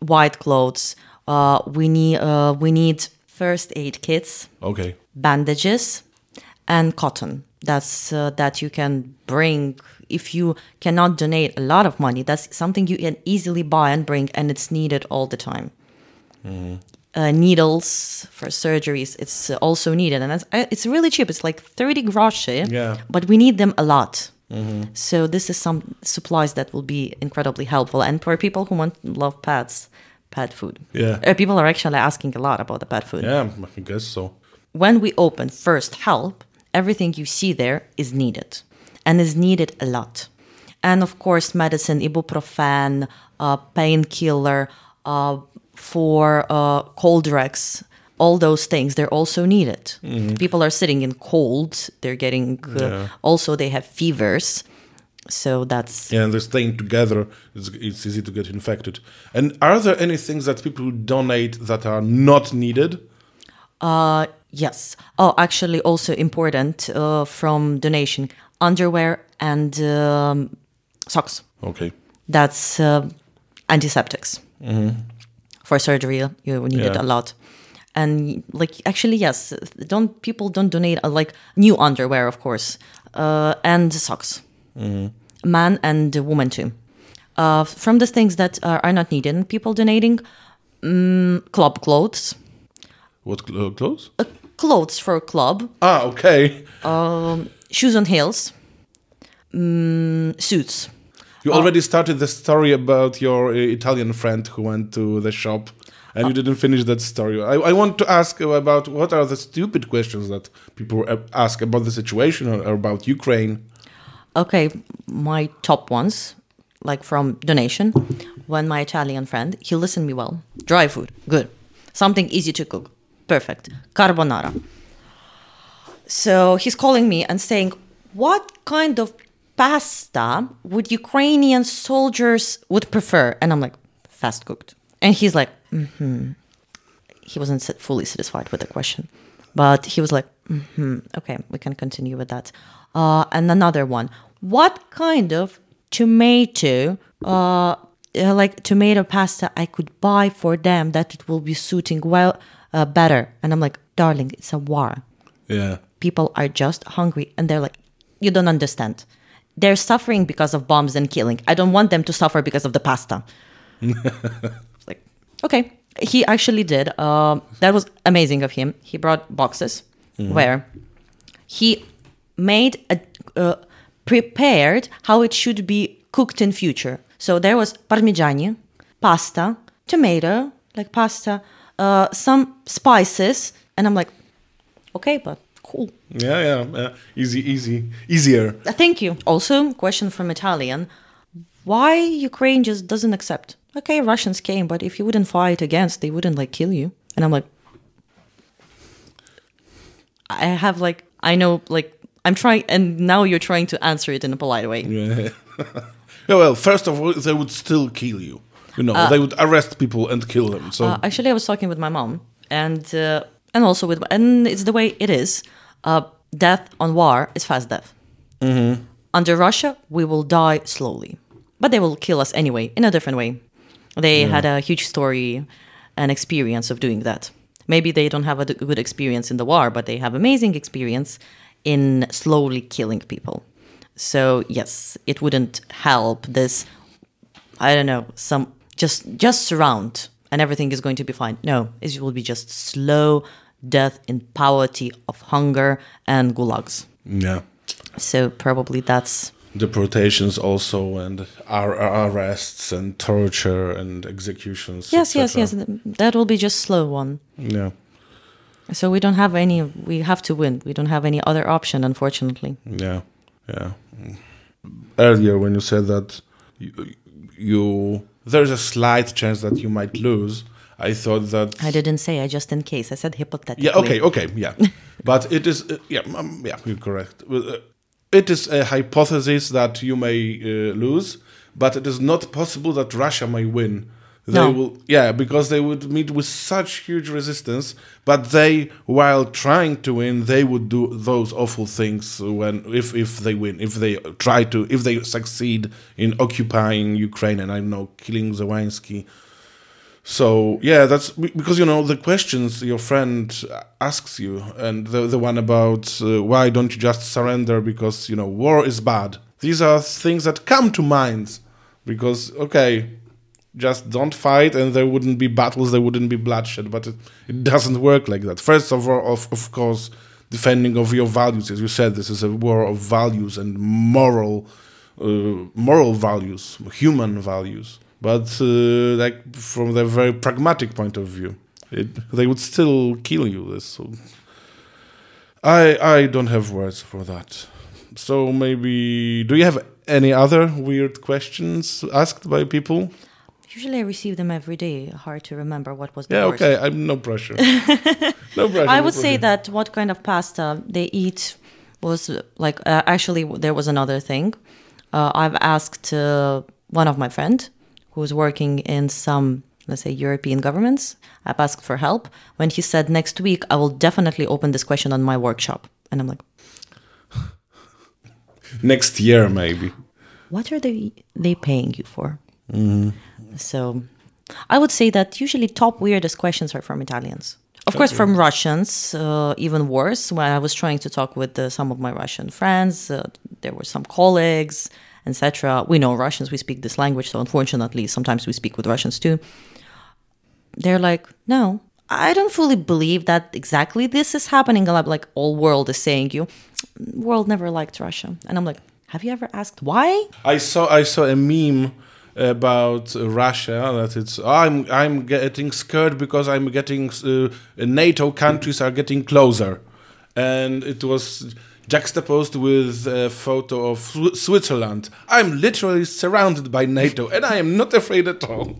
white clothes. We need first aid kits, bandages, and cotton. That's that you can bring if you cannot donate a lot of money. That's something you can easily buy and bring, and it's needed all the time. Mm. Needles for surgeries, it's also needed, and it's really cheap. It's like 30 groszy, but we need them a lot. Mm-hmm. So this is some supplies that will be incredibly helpful, and for people who love pets, pet food. Yeah, people are actually asking a lot about the pet food. Yeah, I guess so. When we open First Help, everything you see there is needed, and is needed a lot. And of course, medicine, ibuprofen, painkiller. For cold wrecks, all those things, they're also needed. Mm-hmm. People are sitting in cold, they're getting, also they have fevers, so that's... Yeah, and they're staying together, it's easy to get infected. And are there any things that people donate that are not needed? Yes. Oh, actually also important from donation, underwear and socks. Okay. That's antiseptics. Mm-hmm. For surgery, you need it a lot, and people don't donate new underwear, of course, and socks, mm-hmm. man and woman too. From the things that are not needed, people donating club clothes. What clothes? Clothes for a club. Ah, okay. Shoes and heels, suits. You already started the story about your Italian friend who went to the shop, and you didn't finish that story. I want to ask about what are the stupid questions that people ask about the situation or about Ukraine. Okay, my top ones, from donation, when my Italian friend, he listened me well. Dry food, good. Something easy to cook, perfect. Carbonara. So he's calling me and saying, what kind of pasta would Ukrainian soldiers would prefer? And I'm like, fast cooked. And he's like, mm-hmm. He wasn't fully satisfied with the question. But he was like, mm-hmm, okay, we can continue with that. And another one. What kind of tomato, tomato pasta I could buy for them that it will be suiting well, better? And I'm like, darling, it's a war. Yeah. People are just hungry. And they're like, you don't understand. They're suffering because of bombs and killing. I don't want them to suffer because of the pasta. Okay. He actually did. That was amazing of him. He brought boxes where he made prepared how it should be cooked in future. So there was parmigiani, pasta, tomato, pasta, some spices. And I'm like, okay, but cool. Yeah. Easier. Thank you. Also, question from Italian. Why Ukraine just doesn't accept? Okay, Russians came, but if you wouldn't fight against, they wouldn't, kill you. And I'm like... I have, I know, I'm trying... And now you're trying to answer it in a polite way. Yeah. Well, first of all, they would still kill you. You know, they would arrest people and kill them. So actually, I was talking with my mom, and also and it's the way it is. Death on war is fast death. Mm-hmm. Under Russia, we will die slowly, but they will kill us anyway in a different way. They had a huge story and experience of doing that. Maybe they don't have a good experience in the war, but they have amazing experience in slowly killing people. So yes, it wouldn't help this. I don't know. Some just surround and everything is going to be fine. No, it will be just slow. Death in poverty of hunger and gulags. Yeah. So probably that's... Deportations also and arrests and torture and executions. Yes. That will be just slow one. Yeah. So we don't have any... We have to win. We don't have any other option, unfortunately. Yeah. Earlier when you said that there's a slight chance that you might lose... I thought that... I didn't say, I just in case. I said hypothetically. Yeah, okay, yeah. But it is... you're correct. It is a hypothesis that you may lose, but it is not possible that Russia may win. Because they would meet with such huge resistance, but they, while trying to win, they would do those awful things if they win, if they succeed in occupying Ukraine, and I know, killing Zelensky... So, yeah, that's because, you know, the questions your friend asks you, and the one about why don't you just surrender because, you know, war is bad. These are things that come to mind because, okay, just don't fight and there wouldn't be battles, there wouldn't be bloodshed, but it doesn't work like that. First of all, of course, defending of your values. As you said, this is a war of values and moral values, human values. But like from their very pragmatic point of view, they would still kill you. So I don't have words for that. So maybe, do you have any other weird questions asked by people? Usually I receive them every day. Hard to remember what was the worst. Yeah, okay, I'm no pressure. I would say that what kind of pasta they eat was like, actually there was another thing. I've asked one of my friends who's working in some, let's say, European governments. I've asked for help when he said, next week, I will definitely open this question on my workshop. And I'm like... Next year, maybe. What are they paying you for? Mm. So I would say that usually top weirdest questions are from Italians. Of course, from Russians, even worse. When I was trying to talk with some of my Russian friends, there were some colleagues... etc. We know Russians, we speak this language, so unfortunately, sometimes we speak with Russians too. They're like, no, I don't fully believe that exactly this is happening. Like, all world is saying you. World never liked Russia. And I'm like, have you ever asked why? I saw a meme about Russia that it's, I'm getting scared because I'm getting, NATO countries are getting closer. And it was... juxtaposed with a photo of Switzerland. I'm literally surrounded by NATO, and I am not afraid at all.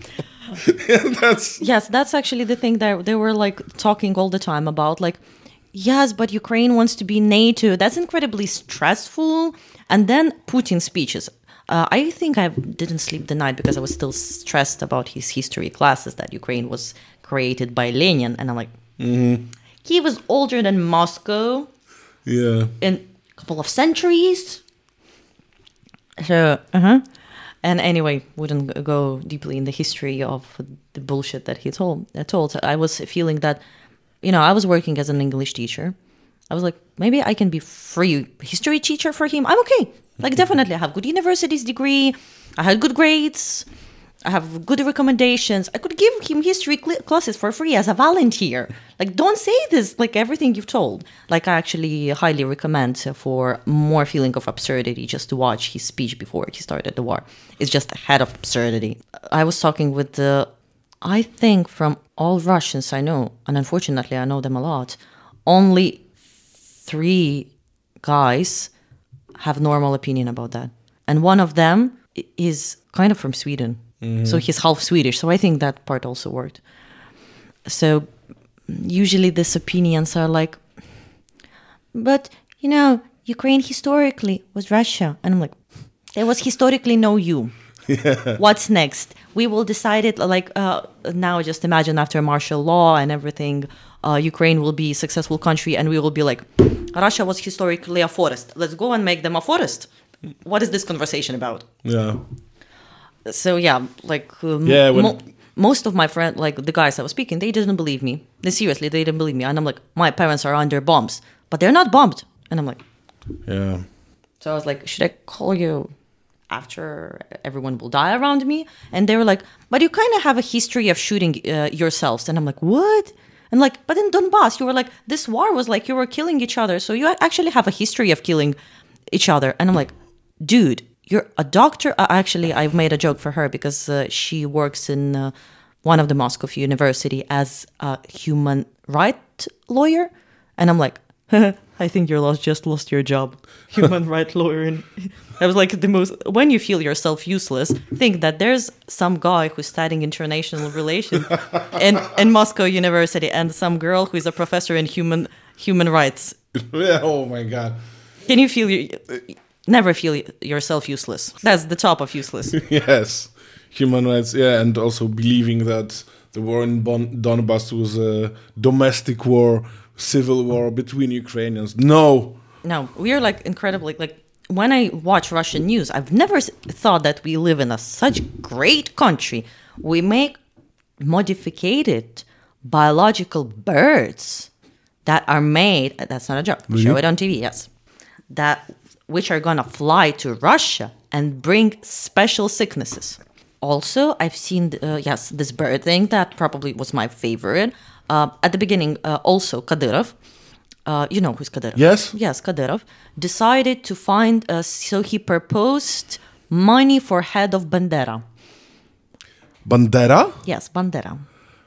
That's actually the thing that they were like talking all the time about. Like, yes, but Ukraine wants to be NATO. That's incredibly stressful. And then Putin's speeches. I think I didn't sleep the night because I was still stressed about his history classes that Ukraine was created by Lenin. And I'm like, He was older than Moscow. Yeah. In a couple of centuries. So, And anyway, wouldn't go deeply in the history of the bullshit that he told. So I was feeling that, you know, I was working as an English teacher. I was like, maybe I can be free history teacher for him. I'm okay. Like, definitely, I have good university's degree. I had good grades. I have good recommendations. I could give him history classes for free as a volunteer. Like, don't say this, like everything you've told. Like, I actually highly recommend for more feeling of absurdity just to watch his speech before he started the war. It's just a head of absurdity. I was talking with I think from all Russians I know, and unfortunately I know them a lot, only 3 guys have normal opinion about that. And one of them is kind of from Sweden. Mm-hmm. So he's half Swedish. So I think that part also worked. So usually these opinions are like, but, you know, Ukraine historically was Russia. And I'm like, there was historically no you. Yeah. What's next? We will decide it like now just imagine after martial law and everything, Ukraine will be a successful country and we will be like, Russia was historically a forest. Let's go and make them a forest. What is this conversation about? Yeah. So, yeah, like, most of my friends, like, the guys I was speaking, they didn't believe me. They didn't believe me. And I'm like, my parents are under bombs. But they're not bombed. And I'm like... Yeah. So I was like, should I call you after everyone will die around me? And they were like, but you kind of have a history of shooting yourselves. And I'm like, what? And like, but in Donbass, you were like, this war was like, you were killing each other. So you actually have a history of killing each other. And I'm like, dude... You're a doctor. Actually, I've made a joke for her because she works in one of the Moscow university as a human rights lawyer. And I'm like, I think you just lost your job. Human rights lawyer. And I was like the most, when you feel yourself useless, think that there's some guy who's studying international relations in Moscow university and some girl who is a professor in human rights. Oh my God. Can you feel your... Never feel yourself useless. That's the top of useless. Yes. Human rights, yeah, and also believing that the war in Donbass was a domestic war, civil war between Ukrainians. No. No, we are like incredibly, like when I watch Russian news, I've never thought that we live in such great country. We make modified biological birds that are made, that's not a joke, really? Show it on TV, yes, that which are going to fly to Russia and bring special sicknesses. Also, I've seen, yes, this bird thing that probably was my favorite. At the beginning, also Kadyrov, you know who's Kadyrov? Yes. Yes, Kadyrov decided to find, so he proposed money for head of Bandera. Bandera? Yes, Bandera.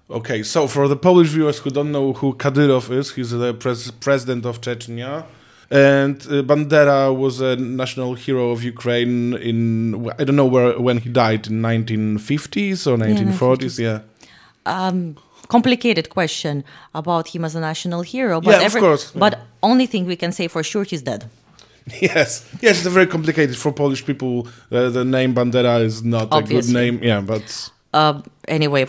Okay, so for the Polish viewers who don't know who Kadyrov is, he's the president of Chechnya. And Bandera was a national hero of Ukraine in, I don't know where, when he died, in 1950s or 1940s, yeah. Complicated question about him as a national hero. But yeah, of course. Yeah. But only thing we can say for sure, he's dead. Yes, yes, it's very complicated for Polish people. The name Bandera is not obviously a good name. Yeah, but anyway,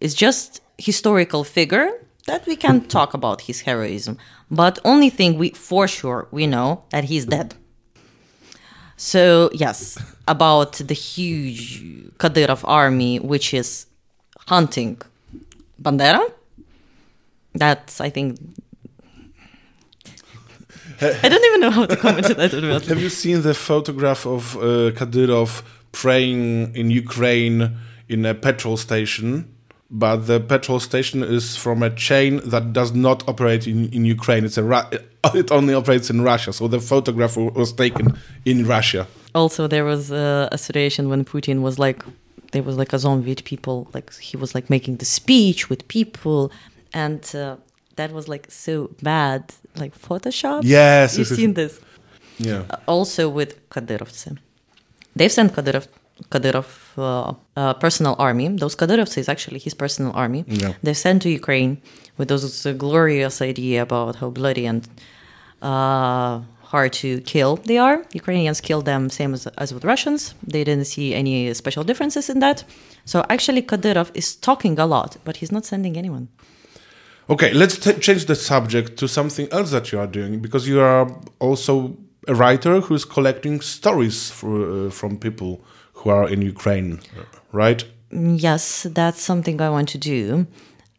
it's just historical figure that we can talk about his heroism. But only thing we know that he's dead. So, yes, about the huge Kadyrov army, which is hunting Bandera. That's, I think... I don't even know how to comment on that. Have you seen the photograph of Kadyrov praying in Ukraine in a petrol station? But the petrol station is from a chain that does not operate in Ukraine. It only operates in Russia. So the photograph was taken in Russia. Also, there was a situation when Putin was like, there was like a zombie people, like he was like making the speech with people. And that was like so bad, like Photoshop. Yes. You've seen this. Yeah. Also with Kadyrovs. They've sent Kadyrov personal army. Those Kadyrovs is actually his personal army. Yeah. They're sent to Ukraine with those glorious idea about how bloody and hard to kill they are. Ukrainians killed them same as with Russians. They didn't see any special differences in that. So actually Kadyrov is talking a lot, but he's not sending anyone. Okay, let's change the subject to something else that you are doing, because you are also a writer who is collecting stories from people who are in Ukraine, right? Yes, that's something I want to do.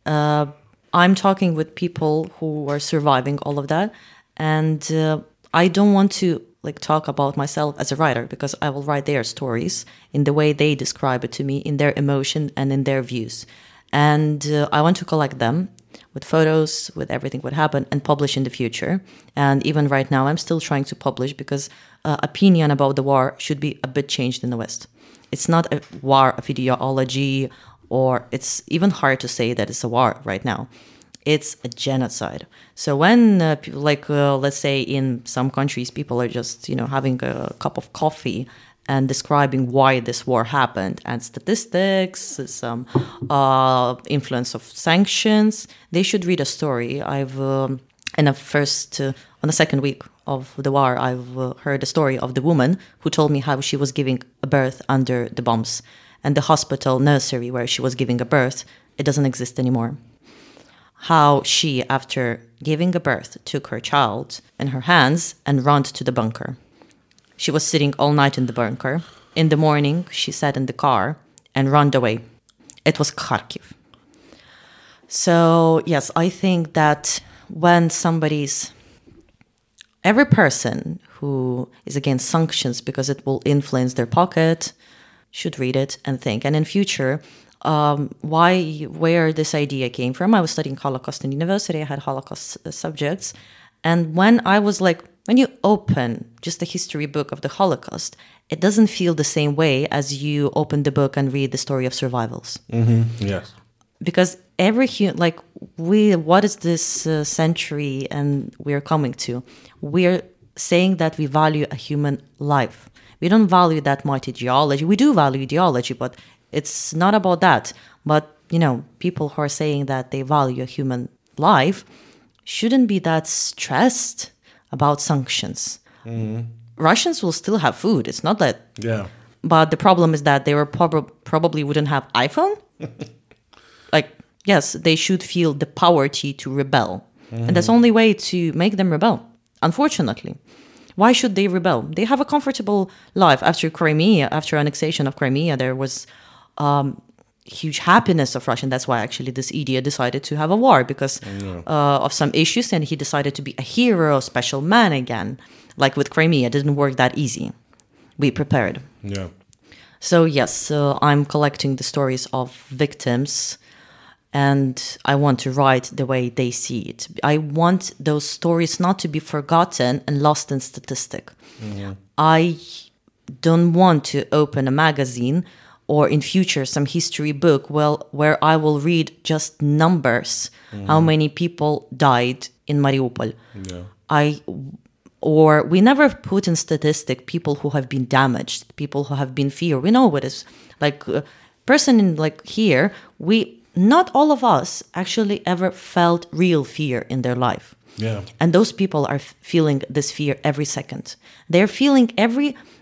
I'm talking with people who are surviving all of that, and I don't want to like talk about myself as a writer, because I will write their stories in the way they describe it to me, in their emotion and in their views. And I want to collect them with photos, with everything what happened, and publish in the future. And even right now, I'm still trying to publish, because opinion about the war should be a bit changed in the West. It's not a war of ideology, or it's even hard to say that it's a war right now. It's a genocide. So when, people, like, let's say in some countries, people are just, you know, having a cup of coffee and describing why this war happened, and statistics, some influence of sanctions. They should read a story. I've on the second week of the war, I've heard a story of the woman who told me how she was giving a birth under the bombs, and the hospital nursery where she was giving a birth, it doesn't exist anymore. How she, after giving a birth, took her child in her hands and ran to the bunker. She was sitting all night in the bunker. In the morning, she sat in the car and ran away. It was Kharkiv. So, yes, I think that when every person who is against sanctions because it will influence their pocket should read it and think. And in future, where this idea came from, I was studying Holocaust in university. I had Holocaust subjects. And when you open just a history book of the Holocaust, it doesn't feel the same way as you open the book and read the story of survivals. Mm-hmm. Yes. Because what is this century and we're coming to? We're saying that we value a human life. We don't value that much ideology. We do value ideology, but it's not about that. But, you know, people who are saying that they value a human life shouldn't be that stressed about sanctions. Mm. Russians will still have food. It's not that. Yeah. But the problem is that they were probably wouldn't have iPhone. Like, yes, they should feel the poverty to rebel. Mm. And that's the only way to make them rebel, unfortunately. Why should they rebel? They have a comfortable life. After annexation of Crimea, there was huge happiness of Russia. And that's why actually this idiot decided to have a war because of some issues. And he decided to be a hero, special man again. Like with Crimea, it didn't work that easy. We prepared. Yeah. So yes, I'm collecting the stories of victims and I want to write the way they see it. I want those stories not to be forgotten and lost in statistic. Yeah. I don't want to open a magazine or in future some history book where I will read just numbers, how many people died in Mariupol. Yeah. Or we never put in statistic people who have been damaged, people who have been fear. We know what is like a person in like here. Not all of us actually ever felt real fear in their life. Yeah. And those people are feeling this fear every second. They're feeling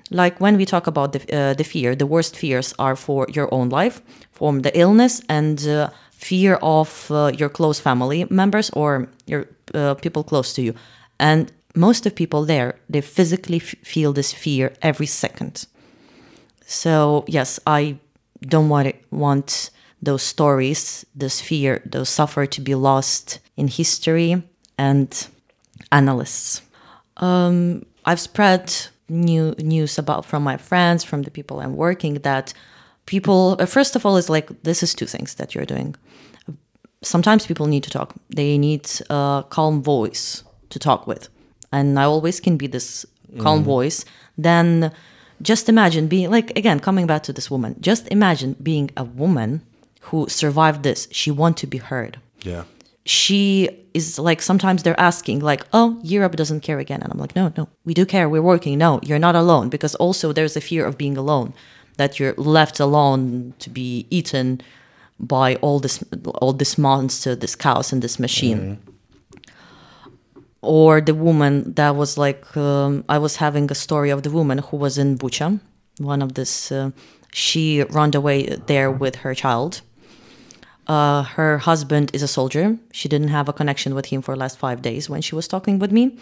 like when we talk about the fear, the worst fears are for your own life, from the illness and fear of your close family members or your people close to you. And most of people there, they physically feel this fear every second. So yes, I don't want those stories, this fear, those suffer to be lost in history and analysts. I've spread news from my friends, from the people I'm working, that people, first of all, it's like, this is two things that you're doing. Sometimes people need to talk. They need a calm voice to talk with. And I always can be this calm voice. Then just imagine being, like, again, coming back to this woman, just imagine being a woman who survived this. She wants to be heard. Yeah. She is like, sometimes they're asking like, oh, Europe doesn't care again. And I'm like, no, we do care. We're working. No, you're not alone. Because also there's a fear of being alone, that you're left alone to be eaten by all this monster, this chaos and this machine. Or the woman that was like, I was having a story of the woman who was in Bucha. One of this, she ran away there with her child. Her husband is a soldier. She didn't have a connection with him for the last 5 days when she was talking with me.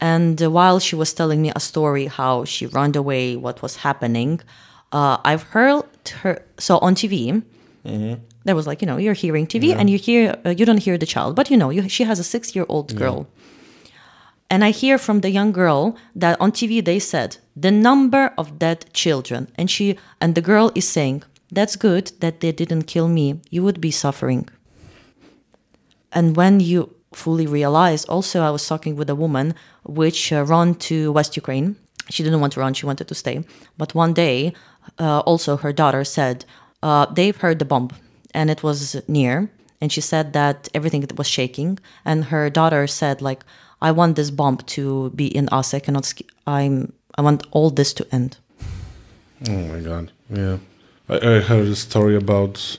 And while she was telling me a story, how she ran away, what was happening, I've heard her, so on TV, there was like, you're hearing TV and you hear, you don't hear the child, but she has a 6-year-old girl. And I hear from the young girl that on TV they said the number of dead children. And the girl is saying, that's good that they didn't kill me. You would be suffering. And when you fully realize, also I was talking with a woman which ran to West Ukraine. She didn't want to run. She wanted to stay. But one day, also her daughter said, they've heard the bomb and it was near. And she said that everything was shaking. And her daughter said like, I want this bomb to be in us. I want all this to end. Oh my God! Yeah, I heard a story about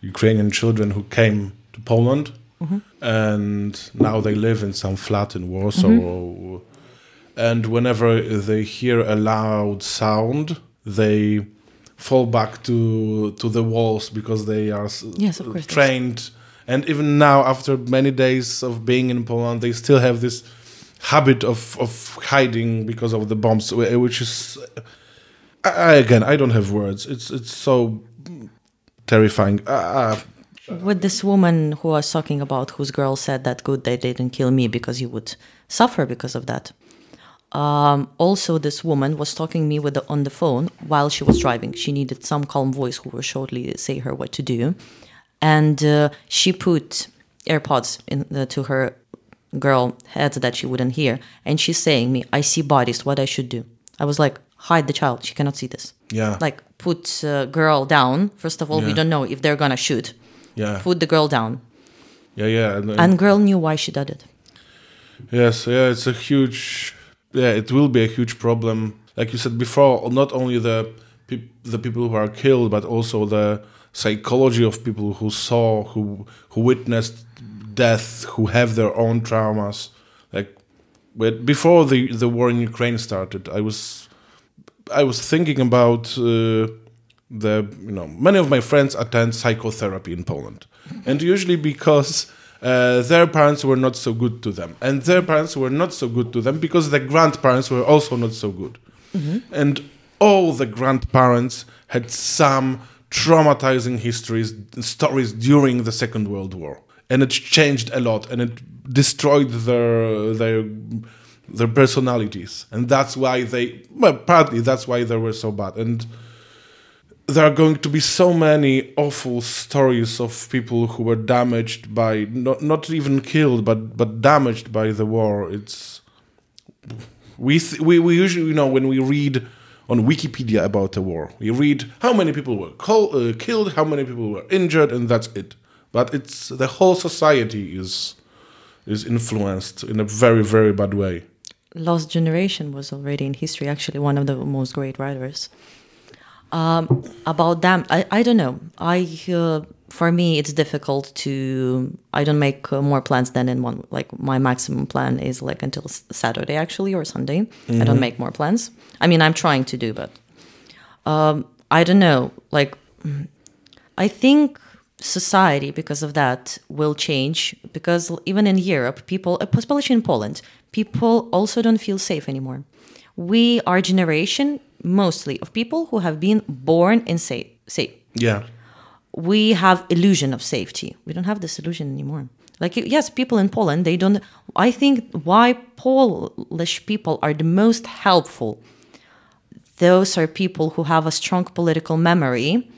Ukrainian children who came to Poland, and now they live in some flat in Warsaw. And whenever they hear a loud sound, they fall back to the walls because they are trained. And even now, after many days of being in Poland, they still have this habit of hiding because of the bombs, which is, I don't have words. It's so terrifying. With this woman who I was talking about, whose girl said that good they didn't kill me because you would suffer because of that. Also, this woman was talking me on the phone while she was driving. She needed some calm voice who will shortly say her what to do. And she put AirPods to her girl head that she wouldn't hear. And she's saying me, I see bodies, what I should do. I was like, hide the child. She cannot see this. Yeah. Like, put girl down. First of all, we don't know if they're going to shoot. Yeah. Put the girl down. Yeah, yeah. And girl knew why she did it. Yes, yeah, it's a huge... Yeah, it will be a huge problem. Like you said before, not only the people who are killed, but also the... psychology of people who saw, who witnessed death, who have their own traumas. Like, before the war in Ukraine started, I was thinking about many of my friends attend psychotherapy in Poland, and usually because their parents were not so good to them, and their parents were not so good to them because their grandparents were also not so good, and all the grandparents had some traumatizing stories during the Second World War. And it changed a lot, and it destroyed their personalities. And that's why they were so bad. And there are going to be so many awful stories of people who were damaged by, not even killed, but damaged by the war. It's we usually, when we read on Wikipedia about the war, we read how many people were killed, how many people were injured, and that's it. But it's the whole society is influenced in a very, very bad way. Lost Generation was already in history, actually one of the most great writers. About them, I don't know. For me, it's difficult to. I don't make more plans than in one. Like my maximum plan is like until Saturday, actually, or Sunday. Mm-hmm. I don't make more plans. I mean, I'm trying to do, but I don't know. Like, I think society, because of that, will change. Because even in Europe, people, especially in Poland, people also don't feel safe anymore. We are generation. Mostly of people who have been born in safe. Yeah. We have illusion of safety. We don't have this illusion anymore. Like, yes, people in Poland, they don't... I think why Polish people are the most helpful. Those are people who have a strong political memory,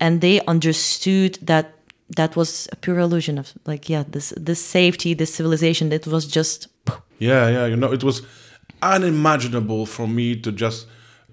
and they understood that was a pure illusion of, like, yeah, this safety, this civilization, that was just... Yeah, it was unimaginable for me to just...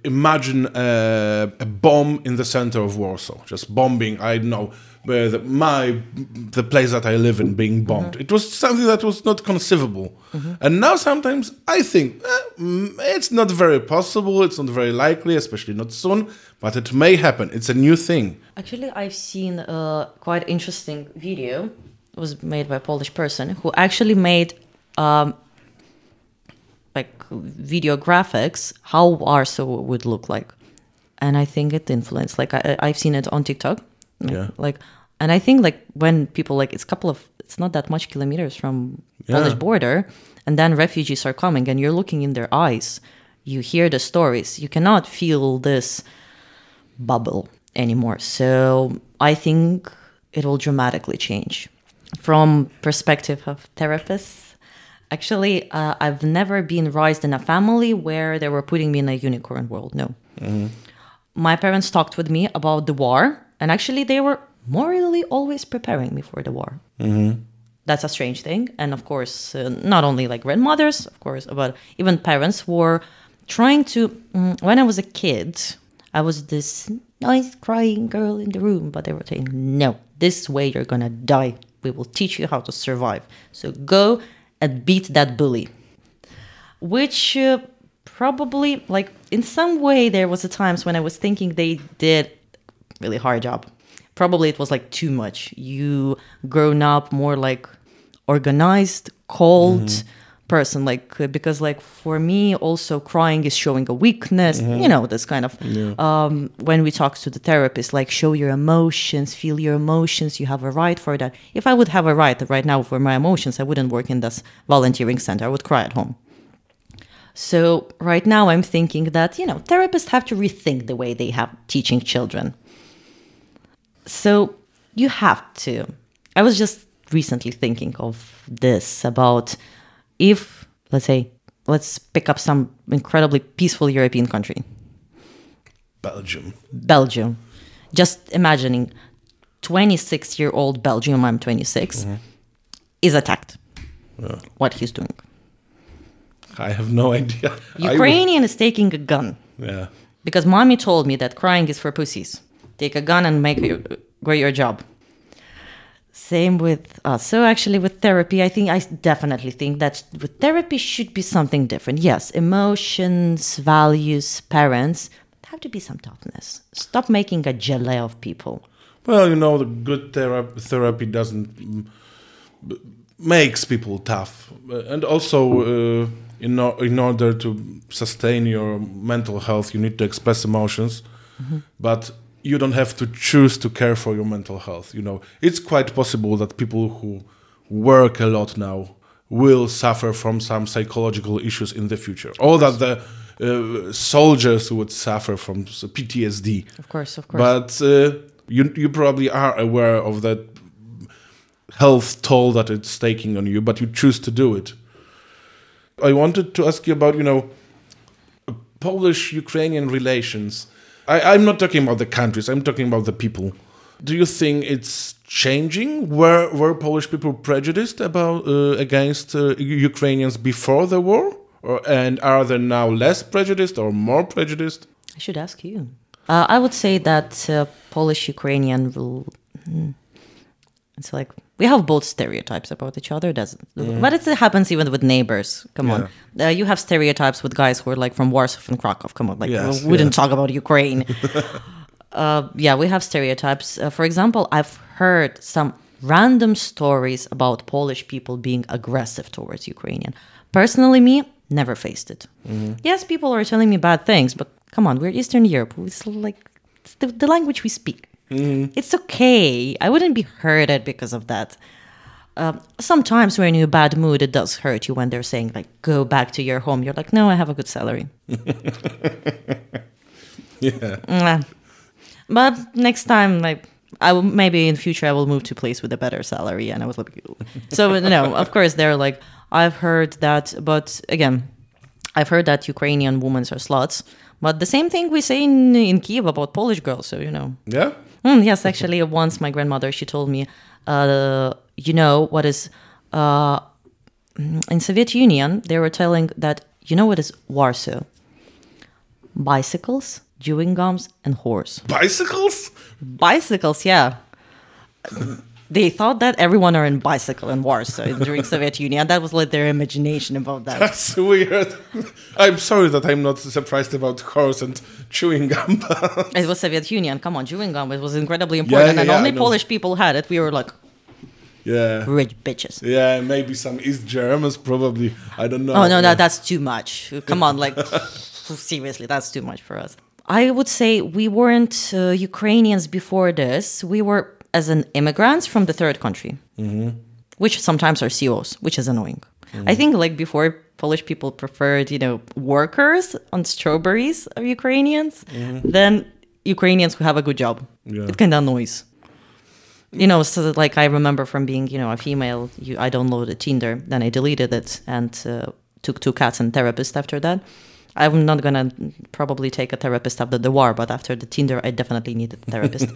Imagine a bomb in the center of Warsaw, just bombing. I know the place that I live in being bombed. Mm-hmm. It was something that was not conceivable. Mm-hmm. And now sometimes I think it's not very possible. It's not very likely, especially not soon. But it may happen. It's a new thing. Actually, I've seen a quite interesting video. It was made by a Polish person who actually made. Like video graphics, how Warsaw would look like, and I think it influenced. Like I've seen it on TikTok. Yeah. Like, and I think like when people like it's not that much kilometers from Polish border, and then refugees are coming, and you're looking in their eyes, you hear the stories, you cannot feel this bubble anymore. So I think it will dramatically change from perspective of therapists. Actually, I've never been raised in a family where they were putting me in a unicorn world, no. Mm-hmm. My parents talked with me about the war, and actually they were morally always preparing me for the war. Mm-hmm. That's a strange thing. And of course, not only like grandmothers, of course, but even parents were trying to... when I was a kid, I was this nice crying girl in the room, but they were saying, no, this way you're gonna die. We will teach you how to survive. So go... and beat that bully, which probably, like, in some way, there was a times when I was thinking they did a really hard job. Probably it was, like, too much. You grown up more, like, organized, cold person, like, because, like, for me, also crying is showing a weakness, this kind of, when we talk to the therapist, like, show your emotions, feel your emotions, you have a right for that. If I would have a right now for my emotions, I wouldn't work in this volunteering center. I would cry at home. So right now I'm thinking that, therapists have to rethink the way they have teaching children. So you have to. I was just recently thinking of this about... If, let's pick up some incredibly peaceful European country. Belgium. Just imagining 26-year-old Belgium, I'm 26, is attacked. Yeah. What he's doing. I have no idea. Ukrainian is taking a gun. Yeah. Because mommy told me that crying is for pussies. Take a gun and go your job. Same with us. So actually with therapy, I definitely think that with therapy should be something different. Yes, emotions, values, parents, but have to be some toughness. Stop making a jelly of people. Well, the good therapy doesn't makes people tough. And also, in order to sustain your mental health, you need to express emotions. Mm-hmm. But you don't have to choose to care for your mental health. It's quite possible that people who work a lot now will suffer from some psychological issues in the future. Or that the soldiers would suffer from PTSD. Of course. But you probably are aware of that health toll that it's taking on you, but you choose to do it. I wanted to ask you about, Polish-Ukrainian relations. I'm not talking about the countries, I'm talking about the people. Do you think it's changing? Were Polish people prejudiced about against Ukrainians before the war? And are they now less prejudiced or more prejudiced? I should ask you. I would say that Polish-Ukrainian it's like we have both stereotypes about each other, but it happens even with neighbors. Come on, you have stereotypes with guys who are like from Warsaw and Krakow. Come on, we didn't talk about Ukraine. We have stereotypes. For example, I've heard some random stories about Polish people being aggressive towards Ukrainian. Personally, me never faced it. Mm-hmm. Yes, people are telling me bad things, but come on, we're Eastern Europe. It's like it's the language we speak. Mm-hmm. It's okay. I wouldn't be hurted because of that. Sometimes when you're in a bad mood, it does hurt you when they're saying like, go back to your home. You're like, no, I have a good salary. But next time, maybe in future I will move to a place with a better salary. And I was like, ew. So no, of course they're like, I've heard that, but again, I've heard that Ukrainian women are sluts. But the same thing we say in Kyiv about Polish girls, so. Yeah? Yes, actually, once my grandmother, she told me, in Soviet Union, they were telling that, you know what is Warsaw? Bicycles, chewing gums, and horse. Bicycles? Bicycles, yeah. They thought that everyone are in bicycle in Warsaw during Soviet Union. That was like their imagination about that. That's weird. I'm sorry that I'm not surprised about horse and chewing gum. But it was Soviet Union. Come on, chewing gum. It was incredibly important. Only Polish people had it. We were like, rich bitches. Yeah, maybe some East Germans probably. I don't know. Oh, no, that's too much. Come on, seriously, that's too much for us. I would say we weren't Ukrainians before this. We were... as an immigrants from the third country, mm-hmm. which sometimes are COs, which is annoying. Mm-hmm. I think before Polish people preferred, workers on strawberries of Ukrainians, mm-hmm. than Ukrainians who have a good job. Yeah. It kind of annoys. So I remember from being, a female, I downloaded Tinder, then I deleted it and took 2 cats and therapist after that. I'm not going to probably take a therapist after the war, but after the Tinder, I definitely needed a therapist.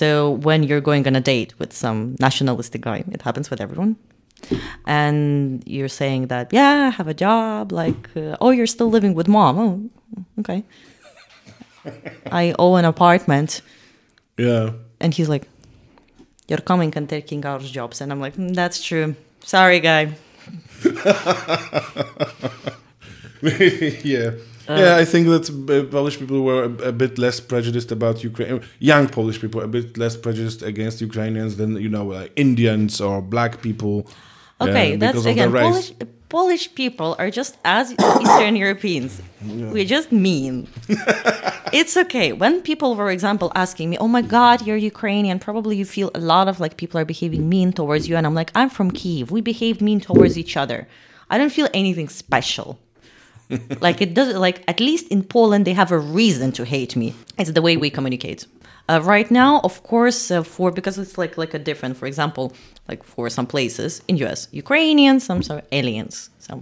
So when you're going on a date with some nationalistic guy, it happens with everyone, and you're saying that, I have a job, you're still living with mom. Oh, okay. I own an apartment. Yeah. And he's like, you're coming and taking our jobs. And I'm like, that's true. Sorry, guy. Yeah. I think that Polish people were a bit less prejudiced about Ukraine. Young Polish people a bit less prejudiced against Ukrainians than Indians or black people. Okay, that's again Polish people are just as Eastern Europeans. Yeah. We're just mean. It's okay when people, for example, asking me, "Oh my God, you're Ukrainian." Probably you feel a lot of people are behaving mean towards you, and I'm like, "I'm from Kyiv. We behave mean towards each other. I don't feel anything special." It does. At least in Poland, they have a reason to hate me. It's the way we communicate. Right now, of course, because it's a different. For example, for some places in US, Ukrainians, some sort of aliens, some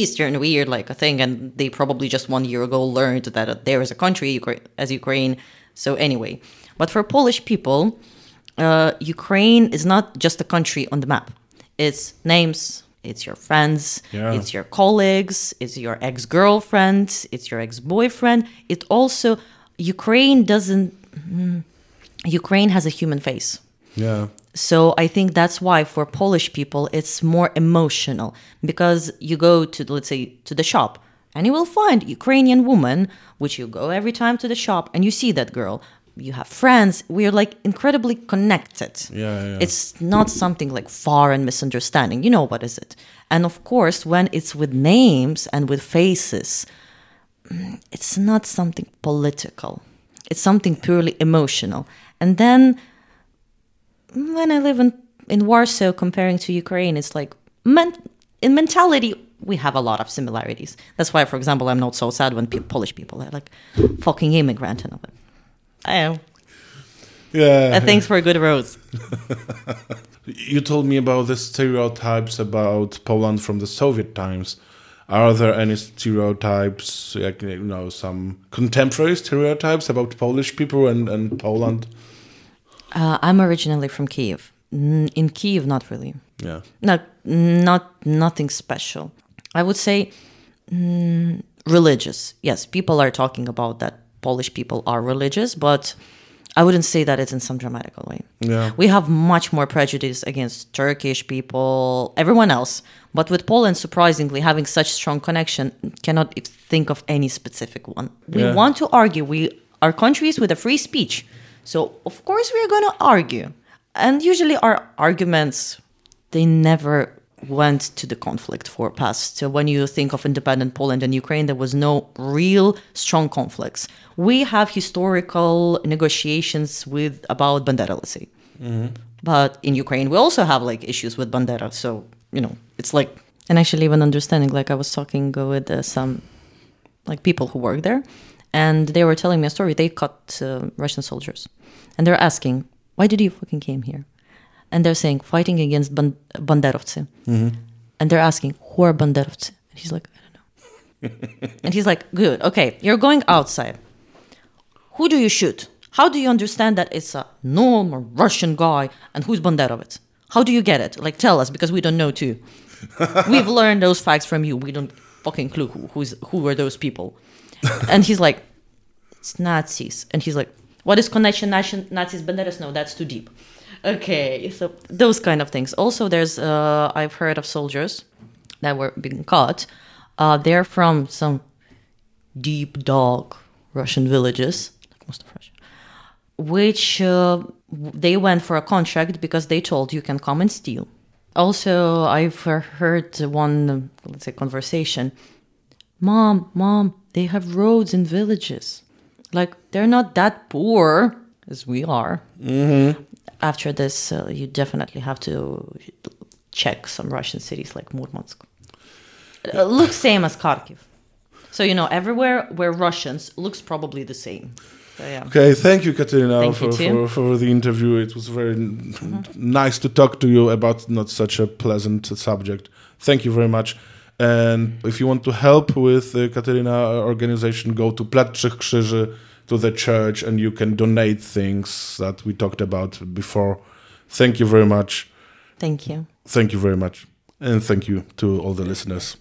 Eastern weird a thing, and they probably just 1 year ago learned that there is a country as Ukraine. So anyway, but for Polish people, Ukraine is not just a country on the map. It's names. It's your friends, it's your colleagues, it's your ex-girlfriend, it's your ex-boyfriend. It also, Ukraine has a human face. Yeah. So I think that's why for Polish people, it's more emotional, because you go to, let's say, to the shop and you will find Ukrainian woman, which you go every time to the shop and you see that girl. You have friends. We are incredibly connected. Yeah. It's not something foreign misunderstanding. You know what is it? And of course, when it's with names and with faces, it's not something political. It's something purely emotional. And then when I live in Warsaw, comparing to Ukraine, it's in mentality, we have a lot of similarities. That's why, for example, I'm not so sad when Polish people are like fucking immigrant and all that. I don't know. Yeah. Thanks for a good rose. You told me about the stereotypes about Poland from the Soviet times. Are there any stereotypes, like, you know, some contemporary stereotypes about Polish people and Poland? I'm originally from Kyiv. In Kyiv, not really. Yeah. Nothing special. I would say religious. Yes, people are talking about that Polish people are religious, but I wouldn't say that it's in some dramatical way. Yeah. We have much more prejudice against Turkish people, everyone else. But with Poland, surprisingly, having such strong connection, cannot think of any specific one. We want to argue. We are countries with a free speech. So, of course, we are going to argue. And usually our arguments, they never went to the conflict for past. So when you think of independent Poland and Ukraine, there was no real strong conflicts. We have historical negotiations about Bandera, let's say. Mm-hmm. But in Ukraine, we also have like issues with Bandera. So, you know, it's like... And actually even understanding, like I was talking with some like people who work there, and they were telling me a story. They caught Russian soldiers and they're asking, why did you fucking came here? And they're saying, fighting against Banderovci. Mm-hmm. And they're asking, who are Banderovci? And he's like, I don't know. And he's like, good, okay, you're going outside. Who do you shoot? How do you understand that it's a normal Russian guy? And who's Banderovets? How do you get it? Like, tell us, because we don't know too. We've learned those facts from you. We don't fucking clue who were those people. And he's like, it's Nazis. And he's like, what is connection Nazis Banderas? No, that's too deep. Okay, so those kind of things. Also, there's I've heard of soldiers that were being caught. They're from some deep, dark Russian villages, like most of Russia, which they went for a contract because they told you can come and steal. Also, I've heard one, let's say, conversation. Mom, they have roads in villages. Like, they're not that poor as we are. Mm-hmm. After this, you definitely have to check some Russian cities like Murmansk. Looks same as Kharkiv. So, you know, everywhere where Russians looks probably the same. So, yeah. Okay, thank you, Kateryna, for the interview. It was very nice to talk to you about not such a pleasant subject. Thank you very much. And if you want to help with the Kateryna organization, go to Plac Trzech Krzyży, to the church, and you can donate things that we talked about before. Thank you very much. Thank you. Thank you very much. And thank you to all the listeners.